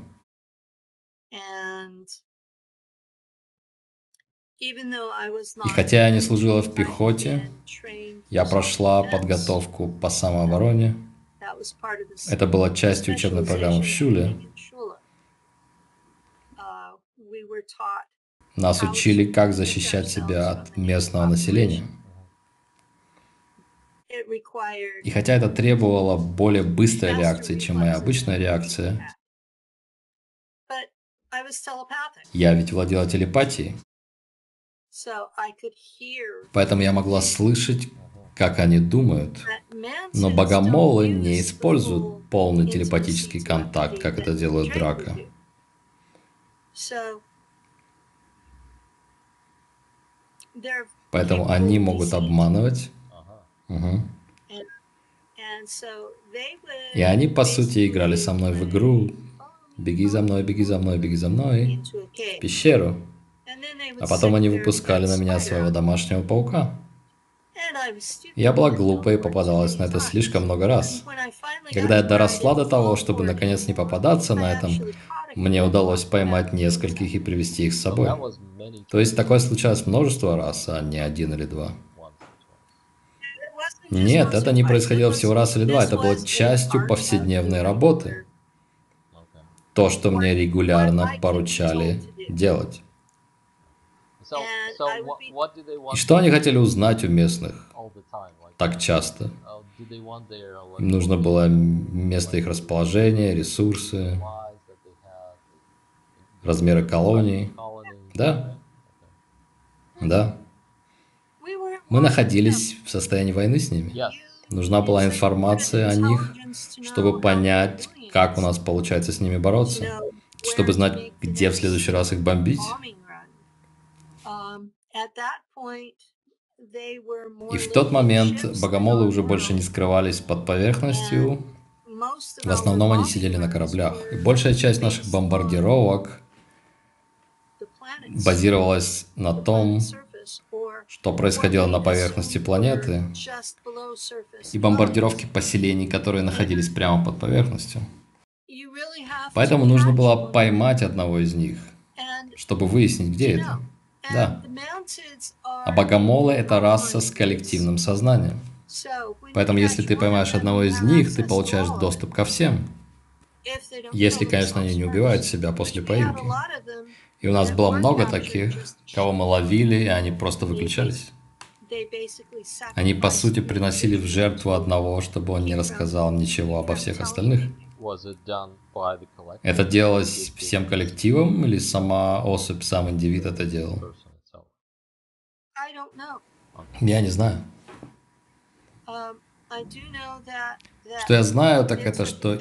И хотя я не служила в пехоте, я прошла подготовку по самообороне. Это было частью учебной программы в ШУЛе. Нас учили, как защищать себя от местного населения. И хотя это требовало более быстрой реакции, чем моя обычная реакция, я ведь владела телепатией. Поэтому я могла слышать, как они думают. Но богомолы не используют полный телепатический контакт, как это делает Драко. Поэтому они могут обманывать. Угу. И они, по сути, играли со мной в игру «Беги за мной, беги за мной, беги за мной» в пещеру. А потом они выпускали на меня своего домашнего паука. Я была глупой и попадалась на это слишком много раз. Когда я доросла до того, чтобы наконец не попадаться на этом, мне удалось поймать нескольких и привести их с собой. То есть такое случалось множество раз, а не один или два. Нет, это не происходило всего раз или два, это было частью повседневной работы. То, что мне регулярно поручали делать. И что они хотели узнать у местных так часто? Им нужно было место их расположения, ресурсы, размеры колоний. Да. Да. Мы находились в состоянии войны с ними. Нужна была информация о них, чтобы понять, как у нас получается с ними бороться, чтобы знать, где в следующий раз их бомбить. И в тот момент богомолы уже больше не скрывались под поверхностью. В основном они сидели на кораблях. И большая часть наших бомбардировок базировалась на том, что происходило на поверхности планеты, и бомбардировки поселений, которые находились прямо под поверхностью. Поэтому нужно было поймать одного из них, чтобы выяснить, где это. Да. А богомолы — это раса с коллективным сознанием. Поэтому, если ты поймаешь одного из них, ты получаешь доступ ко всем. Если, конечно, они не убивают себя после поимки. И у нас было много таких, кого мы ловили, и они просто выключались. Они, по сути, приносили в жертву одного, чтобы он не рассказал ничего обо всех остальных. Это делалось всем коллективом, или сама особь, сам индивид это делал? Я не знаю. Что я знаю, так это, что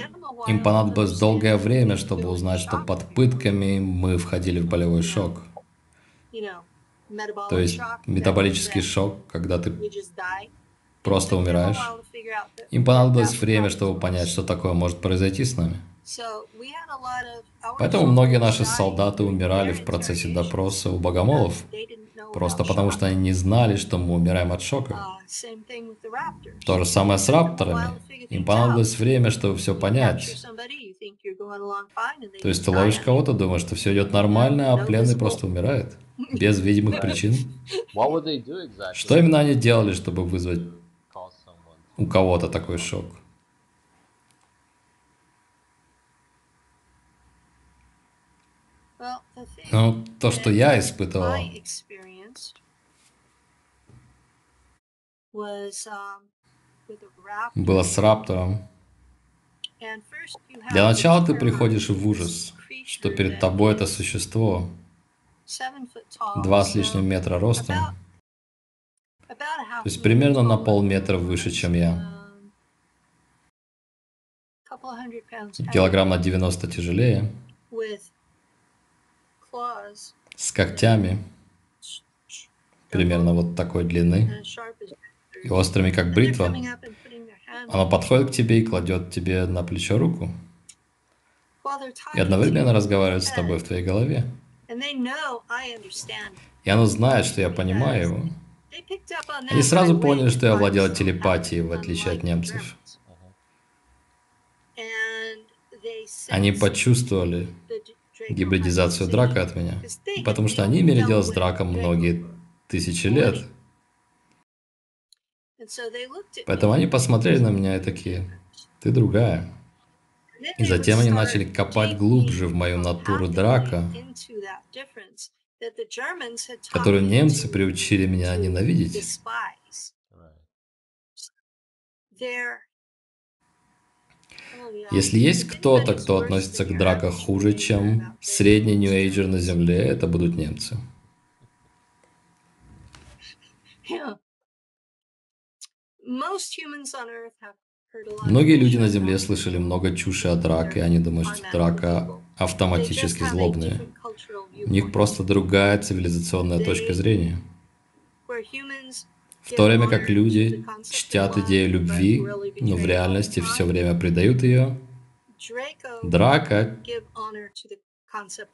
им понадобилось долгое время, чтобы узнать, что под пытками мы входили в болевой шок. То есть метаболический шок, когда ты просто умираешь. Им понадобилось время, чтобы понять, что такое может произойти с нами. Поэтому многие наши солдаты умирали в процессе допроса у богомолов, просто потому что они не знали, что мы умираем от шока. То же самое с рапторами. Им понадобилось время, чтобы все понять. То есть ты ловишь кого-то, думаешь, что все идет нормально, а пленный просто умирает. Без видимых причин. Что именно они делали, чтобы вызвать у кого-то такой шок? Ну, то, что я испытывала, было с раптором. Для начала ты приходишь в ужас, что перед тобой это существо, 2 с лишним метра ростом, то есть примерно на полметра выше, чем я, килограмм на 90 тяжелее, с когтями, примерно вот такой длины, и острыми, как бритва. Оно подходит к тебе и кладет тебе на плечо руку. И одновременно разговаривает с тобой в твоей голове. И оно знает, что я понимаю его, И сразу понял, что я владел телепатией, в отличие от немцев. Они почувствовали гибридизацию Драка от меня, потому что они имели дело с Драком многие тысячи лет. Поэтому они посмотрели на меня и такие: ты другая. И затем они начали копать глубже в мою натуру Драка, которую немцы приучили меня ненавидеть. Если есть кто-то, кто относится к Драко хуже, чем средний нью-эйджер на Земле, это будут немцы. Многие люди на Земле слышали много чуши о Драке, и они думают, что Драко автоматически злобные. У них просто другая цивилизационная точка зрения. В то время как люди чтят идею любви, но в реальности все время предают ее, Драко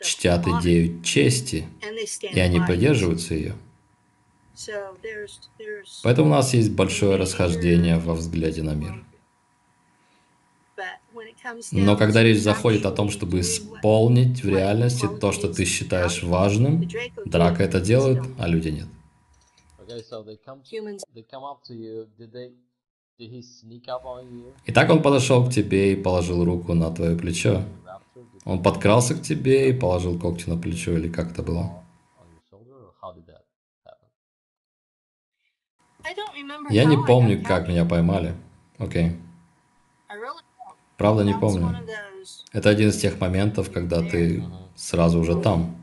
чтят идею чести, и они придерживаются ее. Поэтому у нас есть большое расхождение во взгляде на мир. Но когда речь заходит о том, чтобы исполнить в реальности то, что ты считаешь важным, Драко это делают, а люди нет. Итак, он подошел к тебе и положил руку на твое плечо. Он подкрался к тебе и положил когти на плечо, или как это было? Я не помню, как меня поймали. Окей. Правда, не помню. Это один из тех моментов, когда ты сразу уже там.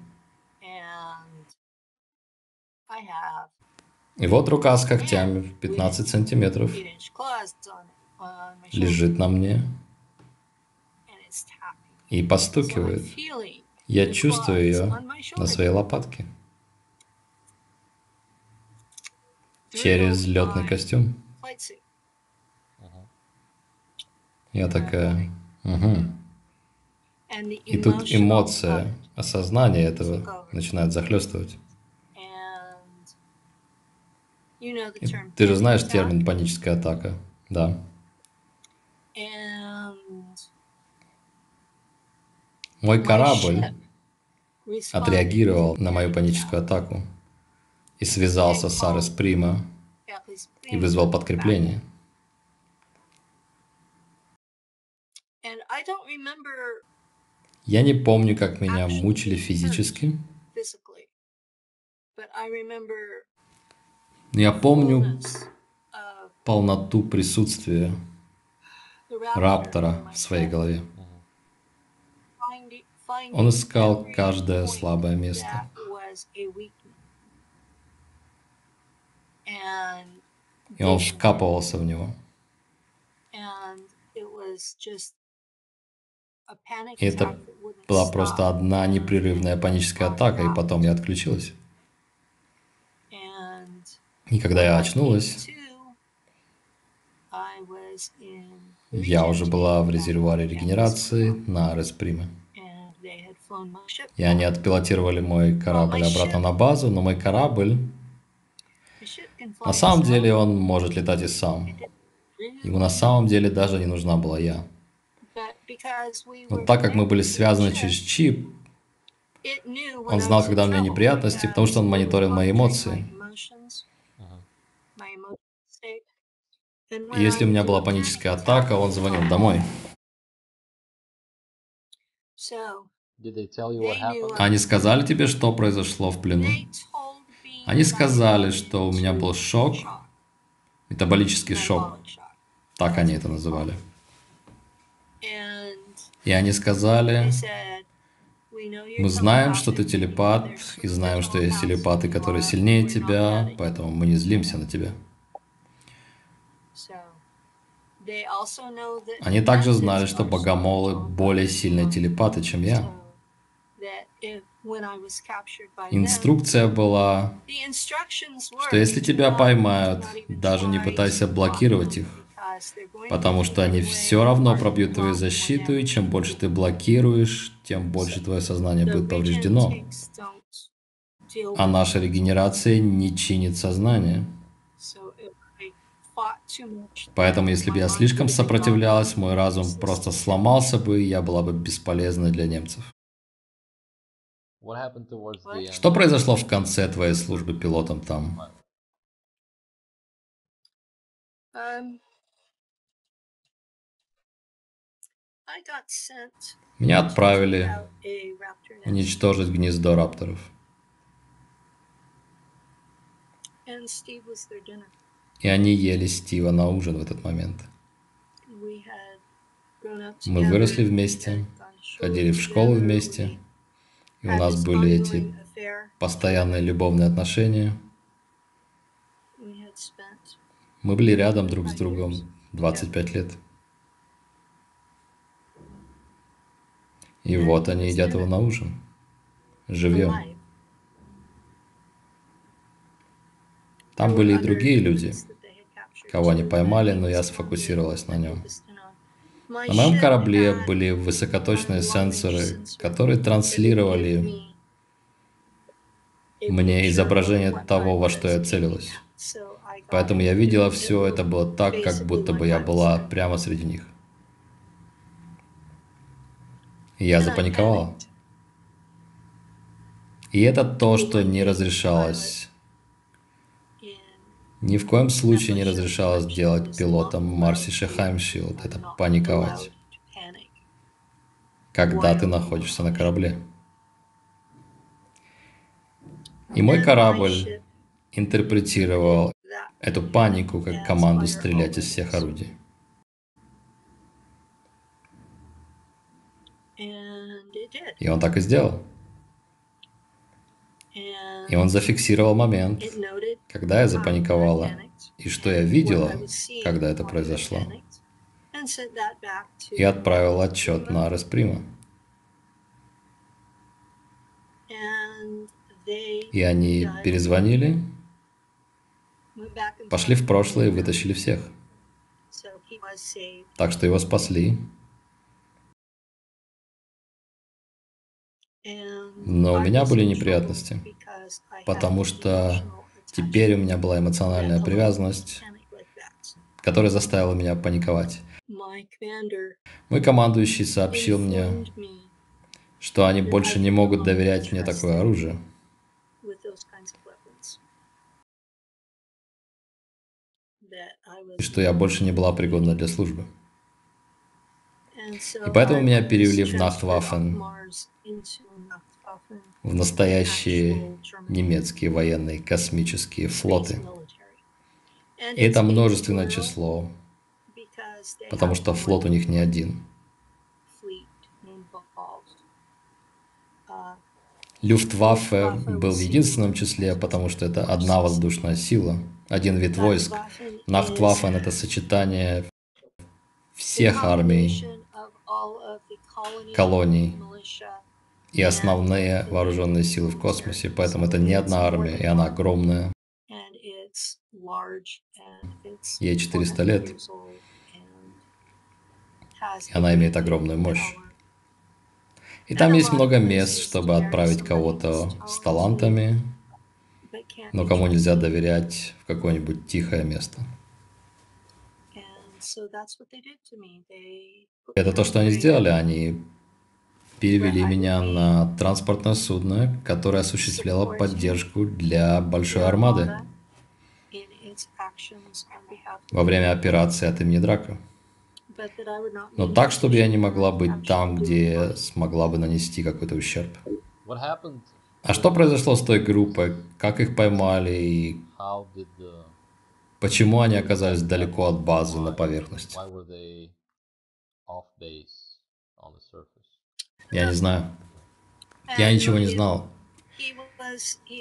И вот рука с когтями 15 сантиметров лежит на мне и постукивает. Я чувствую ее на своей лопатке через летный костюм. Я такая: угу. И тут эмоция, осознание этого начинает захлестывать. И ты же знаешь термин «паническая атака», да? Мой корабль отреагировал на мою паническую атаку и связался с Арес-Прима и вызвал подкрепление. Я не помню, как меня мучили физически, но я помню полноту присутствия Раптора в своей голове. Он искал каждое слабое место. И он вкапывался в него. И это была просто одна непрерывная паническая атака, и потом я отключилась. И когда я очнулась, я уже была в резервуаре регенерации на Арес-Приме. И они отпилотировали мой корабль обратно на базу, но мой корабль, на самом деле, он может летать и сам. Ему на самом деле даже не нужна была я. Но так как мы были связаны через чип, он знал, когда у меня неприятности, потому что он мониторил мои эмоции. И если у меня была паническая атака, он звонил домой. Они сказали тебе, что произошло в плену? Они сказали, что у меня был шок, метаболический шок, так они это называли. И они сказали: мы знаем, что ты телепат, и знаем, что есть телепаты, которые сильнее тебя, поэтому мы не злимся на тебя. Они также знали, что богомолы более сильные телепаты, чем я. Инструкция была, что если тебя поймают, даже не пытайся блокировать их, потому что они все равно пробьют твою защиту, и чем больше ты блокируешь, тем больше твое сознание будет повреждено. а наша регенерация не чинит сознание. Поэтому, если бы я слишком сопротивлялась, мой разум просто сломался бы, и я была бы бесполезна для немцев. Что произошло в конце твоей службы пилотом там? Меня отправили уничтожить гнездо рапторов. И они ели Стива на ужин в этот момент. Мы выросли вместе, ходили в школу вместе, и у нас были эти постоянные любовные отношения. Мы были рядом друг с другом 25 лет. И вот они едят его на ужин. Живьем. Там были и другие люди, кого они поймали, но я сфокусировалась на нем. На моем корабле были высокоточные сенсоры, которые транслировали мне изображение того, во что я целилась. Поэтому я видела все, это было так, как будто бы я была прямо среди них. И я запаниковала. И это то, что не разрешалось. Ни в коем случае не разрешалось делать пилотом Марсиша Хаймшилд. Это паниковать. Когда ты находишься на корабле. И мой корабль интерпретировал эту панику как команду стрелять из всех орудий. И он так и сделал. И он зафиксировал момент, когда я запаниковала, и что я видела, когда это произошло, и отправил отчет на Арес-Прима. И они перезвонили, пошли в прошлое и вытащили всех. Так что его спасли. Но у меня были неприятности, потому что теперь у меня была эмоциональная привязанность, которая заставила меня паниковать. Мой командующий сообщил мне, что они больше не могут доверять мне такое оружие. И что я больше не была пригодна для службы. И поэтому меня перевели в Нахт Ваффен, в настоящие немецкие военные космические флоты. И это множественное число, потому что флот у них не один. Люфтваффе был в единственном числе, потому что это одна воздушная сила, один вид войск. Нахтваффен — это сочетание всех армий, колоний и основные вооруженные силы в космосе, поэтому это не одна армия, и она огромная. Ей 400 лет, и она имеет огромную мощь. И там есть много мест, чтобы отправить кого-то с талантами, но кому нельзя доверять, в какое-нибудь тихое место. Это то, что они сделали. Они перевели меня на транспортное судно, которое осуществляло поддержку для большой армады во время операции от имени Драко. Но так, чтобы я не могла быть там, где смогла бы нанести какой-то ущерб. А что произошло с той группой? Как их поймали и почему они оказались далеко от базы на поверхности? Я не знаю. Я ничего не знал.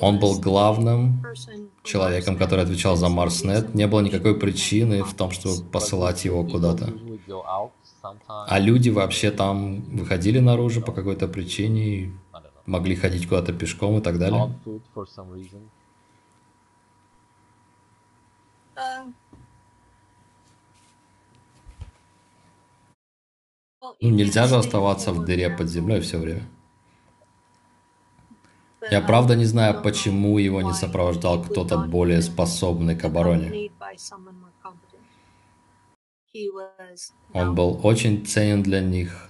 Он был главным человеком, который отвечал за Марснет. Не было никакой причины в том, чтобы посылать его куда-то. А люди вообще там выходили наружу по какой-то причине, могли ходить куда-то пешком и так далее. Ну, нельзя же оставаться в дыре под землей все время. Я правда не знаю, почему его не сопровождал кто-то более способный к обороне. Он был очень ценен для них.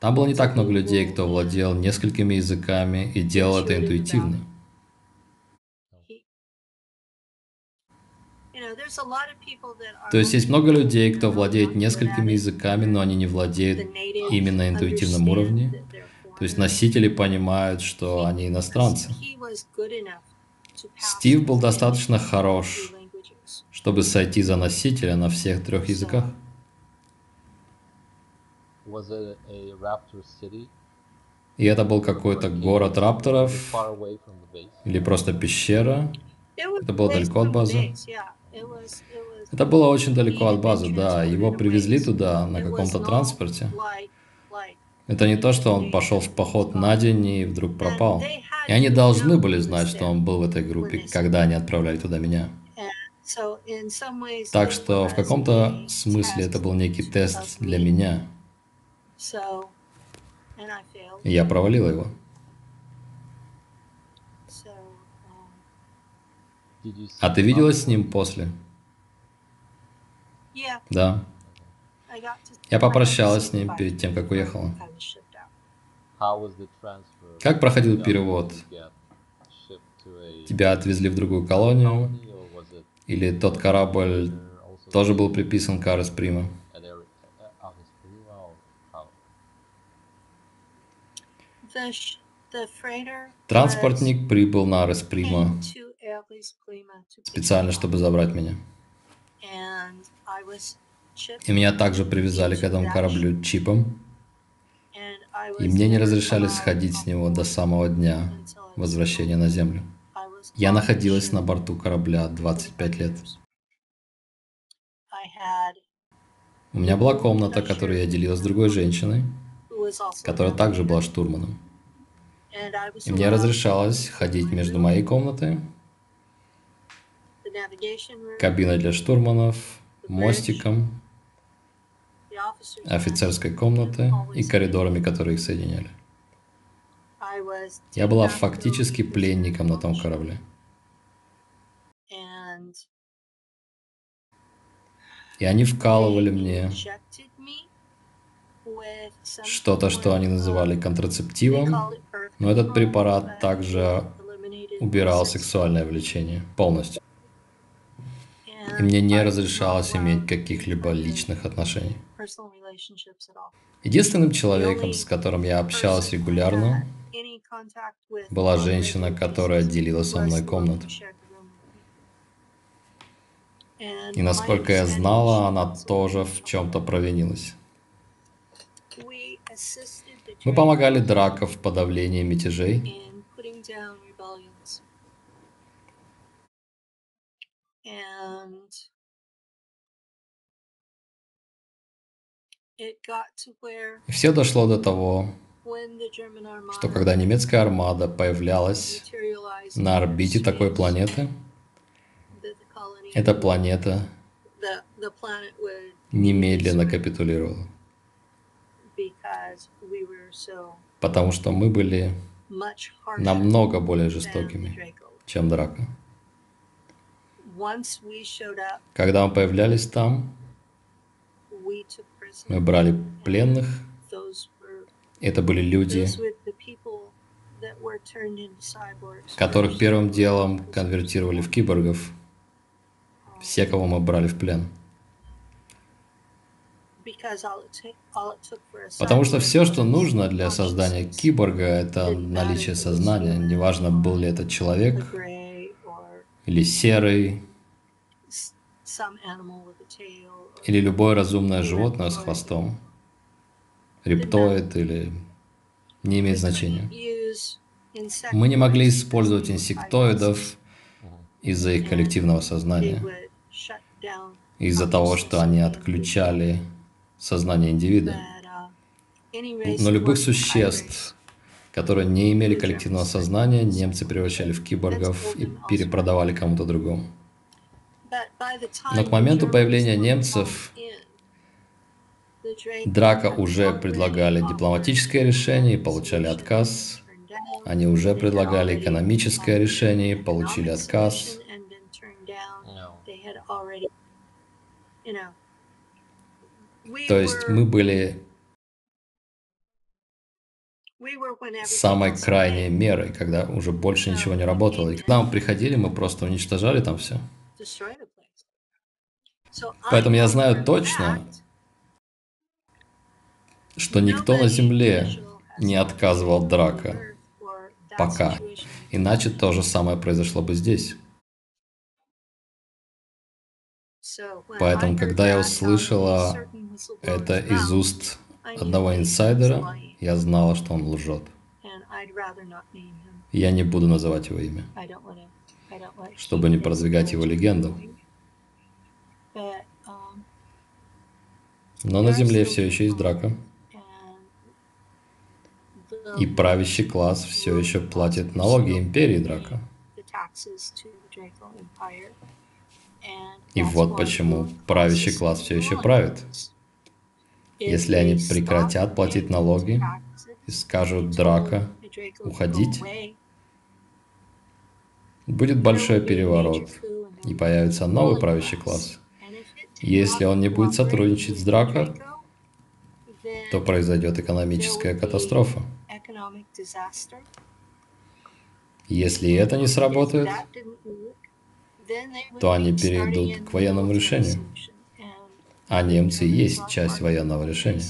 Там было не так много людей, кто владел несколькими языками и делал это интуитивно. То есть есть много людей, кто владеет несколькими языками, но они не владеют именно интуитивном уровне. То есть носители понимают, что они иностранцы. Стив был достаточно хорош, чтобы сойти за носителя на всех трех языках. И это был какой-то город рапторов или просто пещера. Это было далеко от базы. Это было очень далеко от базы, да. Его привезли туда на каком-то транспорте. Это не то, что он пошел в поход на день и вдруг пропал. И они должны были знать, что он был в этой группе, когда они отправляли туда меня. Так что в каком-то смысле это был некий тест для меня. И я провалил его. А ты виделась с ним после? Да. Я попрощалась с ним перед тем, как уехала. Как проходил перевод? Тебя отвезли в другую колонию? Или тот корабль тоже был приписан к Арес-Прима? Транспортник прибыл на Арес-Прима специально, чтобы забрать меня. И меня также привязали к этому кораблю чипом. И мне не разрешали сходить с него до самого дня возвращения на Землю. Я находилась на борту корабля 25 лет. У меня была комната, которую я делила с другой женщиной, которая также была штурманом. И мне разрешалось ходить между моей комнатой, кабиной для штурманов, мостиком, офицерской комнатой и коридорами, которые их соединяли. Я была фактически пленником на том корабле. И они вкалывали мне что-то, что они называли контрацептивом, но этот препарат также убирал сексуальное влечение полностью. И мне не разрешалось иметь каких-либо личных отношений. Единственным человеком, с которым я общалась регулярно, была женщина, которая делила со мной комнату. И насколько я знала, она тоже в чем-то провинилась. Мы помогали Драко в подавлении мятежей. И все дошло до того, что когда немецкая армада появлялась на орбите такой планеты, эта планета немедленно капитулировала, потому что мы были намного более жестокими, чем Драко. Когда мы появлялись там, мы брали пленных. Это были люди, которых первым делом конвертировали в киборгов. Все, кого мы брали в плен. Потому что все, что нужно для создания киборга, это наличие сознания. Неважно, был ли это человек или серый, или любое разумное животное с хвостом, рептоид или... не имеет значения. Мы не могли использовать инсектоидов из-за их коллективного сознания, из-за того, что они отключали сознание индивида. Но любых существ, которые не имели коллективного сознания, немцы превращали в киборгов и перепродавали кому-то другому. Но к моменту появления немцев Драко уже предлагали дипломатическое решение и получали отказ. Они уже предлагали экономическое решение и получили отказ. То есть мы были самой крайней мерой, когда уже больше ничего не работало. И когда мы приходили, мы просто уничтожали там все. Поэтому я знаю точно, что никто на Земле не отказывал Драко. Пока. Иначе то же самое произошло бы здесь. Поэтому, когда я услышала это из уст одного инсайдера, я знала, что он лжет. Я не буду называть его имя, чтобы не продвигать его легенду. Но на Земле все еще есть Драко. И правящий класс все еще платит налоги империи Драко. И вот почему правящий класс все еще правит. Если они прекратят платить налоги и скажут Драко уходить, будет большой переворот, и появится новый правящий класс. Если он не будет сотрудничать с Драко, то произойдет экономическая катастрофа. Если это не сработает, то они перейдут к военному решению. А немцы есть часть военного решения.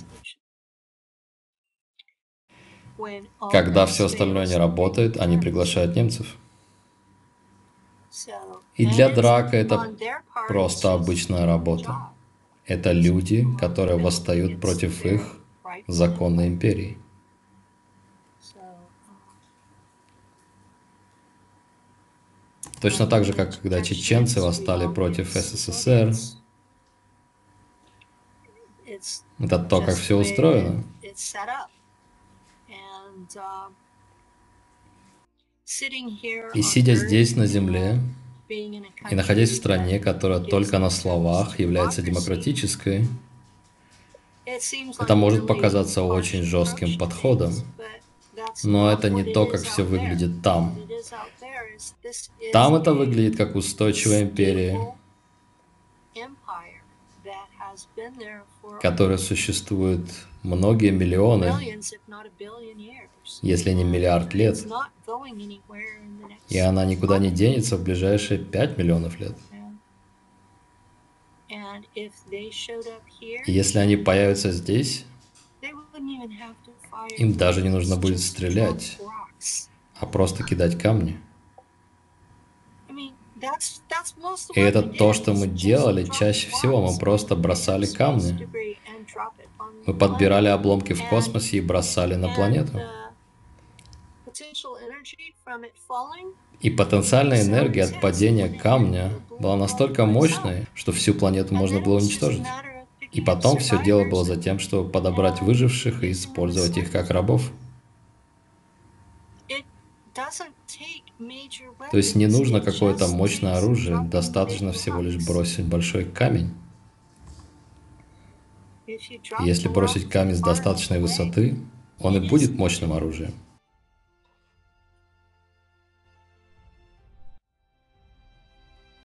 Когда все остальное не работает, они приглашают немцев. И для Драко это просто обычная работа. Это люди, которые восстают против их законной империи. Точно так же, как когда чеченцы восстали против СССР. Это то, как все устроено. И сидя здесь, на земле, и находясь в стране, которая только на словах является демократической, это может показаться очень жестким подходом. Но это не то, как все выглядит там. Там это выглядит как устойчивая империя, которая существует многие миллионы, если не миллиард лет, и она никуда не денется в ближайшие 5 миллионов лет. И если они появятся здесь, им даже не нужно будет стрелять, а просто кидать камни. И это то, что мы делали чаще всего. Мы просто бросали камни. Мы подбирали обломки в космосе и бросали на планету. И потенциальная энергия от падения камня была настолько мощной, что всю планету можно было уничтожить. И потом все дело было за тем, чтобы подобрать выживших и использовать их как рабов. То есть не нужно какое-то мощное оружие, достаточно всего лишь бросить большой камень. Если бросить камень с достаточной высоты, он и будет мощным оружием.